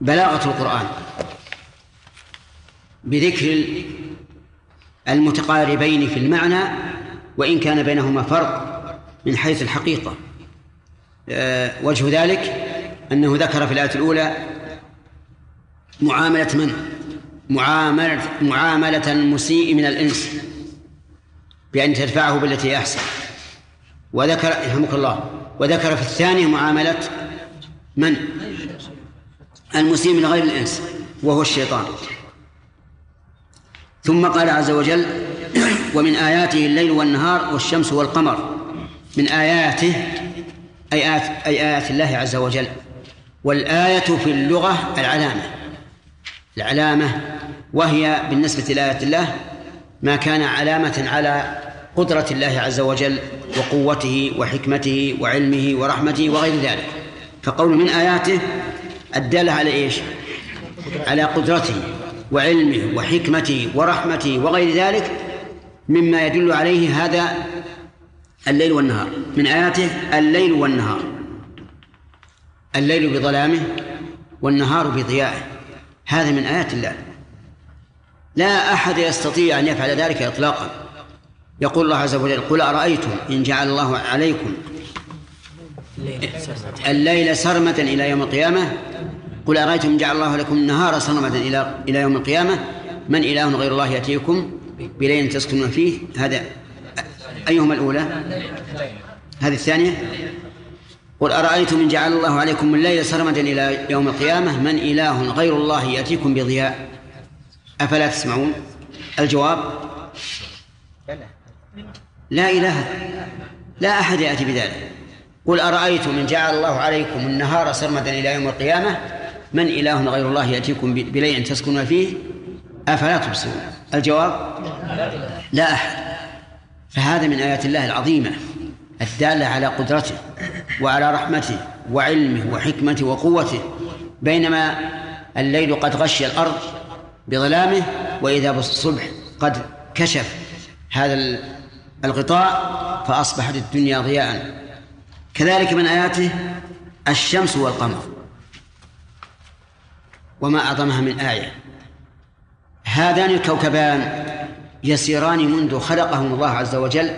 بلاغة القرآن بذكر المتقاربين في المعنى وإن كان بينهما فرق من حيث الحقيقة. وجه ذلك أنه ذكر في الآية الأولى معاملة من معاملة, معاملة المسيء من الإنس بأن تدفعه بالتي أحسن، وذكر يرحمك الله وذكر في الثانية معاملة من المسيء من غير الإنس وهو الشيطان. ثم قال عز وجل ومن آياته الليل والنهار والشمس والقمر، من آياته أي آيات, أي آيات الله عز وجل. والآية في اللغة العلامة العلامة وهي بالنسبة لآيات الله ما كان علامة على قدرة الله عز وجل وقوته وحكمته وعلمه ورحمته وغير ذلك. فقول من آياته الدالة على إيش؟ على قدرته وعلمه وحكمته ورحمته وغير ذلك، مما يدل عليه هذا الليل والنهار. من آياته الليل والنهار، الليل بظلامه والنهار بضيائه، هذا من آيات الله. لا أحد يستطيع أن يفعل ذلك إطلاقا. يقول الله عز وجل قل أرأيتم إن جعل الله عليكم الليل سرمة إلى يوم القيامة قل أرأيتم إن جعل الله لكم النهار سرمة إلى يوم القيامة من إله غير الله يأتيكم بليل تسكنون فيه. هذا أيهما الأولى؟ هذه الثانية. قل أرأيتم إن جعل الله عليكم الليل سرمة إلى يوم القيامة من إله غير الله يأتيكم بضياء أفلا تسمعون؟ الجواب لا إله، لا أحد يأتي بذلك. قل أرأيتم إن جعل الله عليكم النهار سرمة إلى يوم القيامة من إله غير الله يأتيكم بليل تسكنون فيه أفلا تبصرون؟ الجواب لا أحد. فهذا من آيات الله العظيمة الدالة على قدرته وعلى رحمته وعلمه وحكمته وقوته، بينما الليل قد غشي الأرض بظلامه وإذا بالصبح قد كشف هذا الغطاء فأصبحت الدنيا ضياء. كذلك من آياته الشمس والقمر، وما أعظمها من آية. هذان الكوكبان يسيران منذ خلقهم الله عز وجل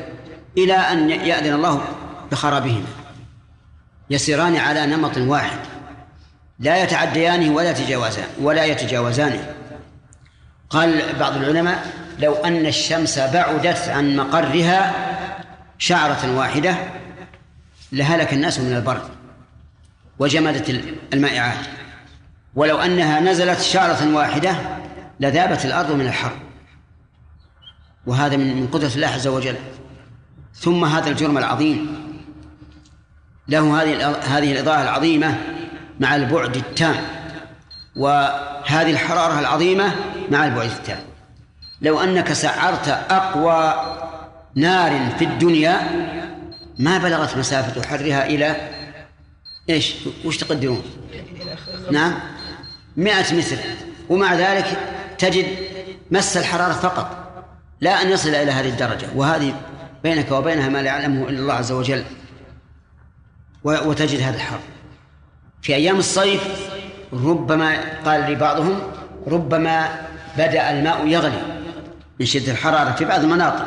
إلى أن يأذن الله بخرابهما، يسيران على نمط واحد لا يتعديانه ولا تجاوزان ولا يتجاوزانه. قال بعض العلماء لو أن الشمس بعدت عن مقرها شعرة واحدة لهلك الناس من البرد وجمدت المائعات، ولو أنها نزلت شعرة واحدة لذابت الأرض من الحر. وهذا من قدرة الله عز وجل. ثم هذا الجرم العظيم له هذه الإضاءة العظيمة مع البعد التام، وهذه الحرارة العظيمة مع البعد التام. لو أنك سعرت أقوى نار في الدنيا ما بلغت مسافة حرها إلى إيش؟ وش تقدرون؟ نعم مئة متر، ومع ذلك تجد مس الحرارة فقط لا أن يصل إلى هذه الدرجة، وهذه بينك وبينها ما لا يعلمه إلا الله عز وجل. وتجد هذا الحر في أيام الصيف ربما قال لبعضهم ربما بدأ الماء يغلي من شدة الحرارة في بعض المناطق،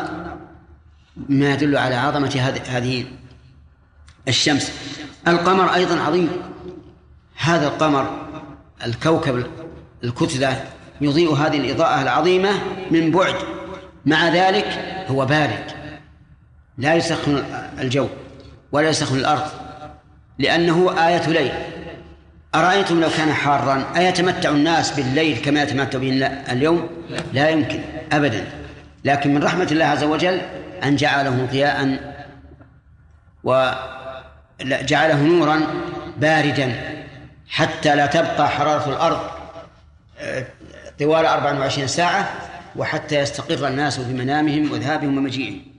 ما يدل على عظمة هذه الشمس. القمر أيضا عظيم، هذا القمر الكوكب الكتلة يضيء هذه الإضاءة العظيمة من بعد، مع ذلك هو بارد لا يسخن الجو ولا يسخن الأرض لأنه آية ليل. أرأيتم لو كان حارا أيتمتع الناس بالليل كما يتمتع به اليوم؟ لا يمكن أبدا، لكن من رحمة الله عز وجل أن جعله ضياء وجعله نورا باردا حتى لا تبقى حرارة الأرض طوال أربع وعشرين ساعة، وحتى يستقر الناس بمنامهم وذهابهم ومجيئهم.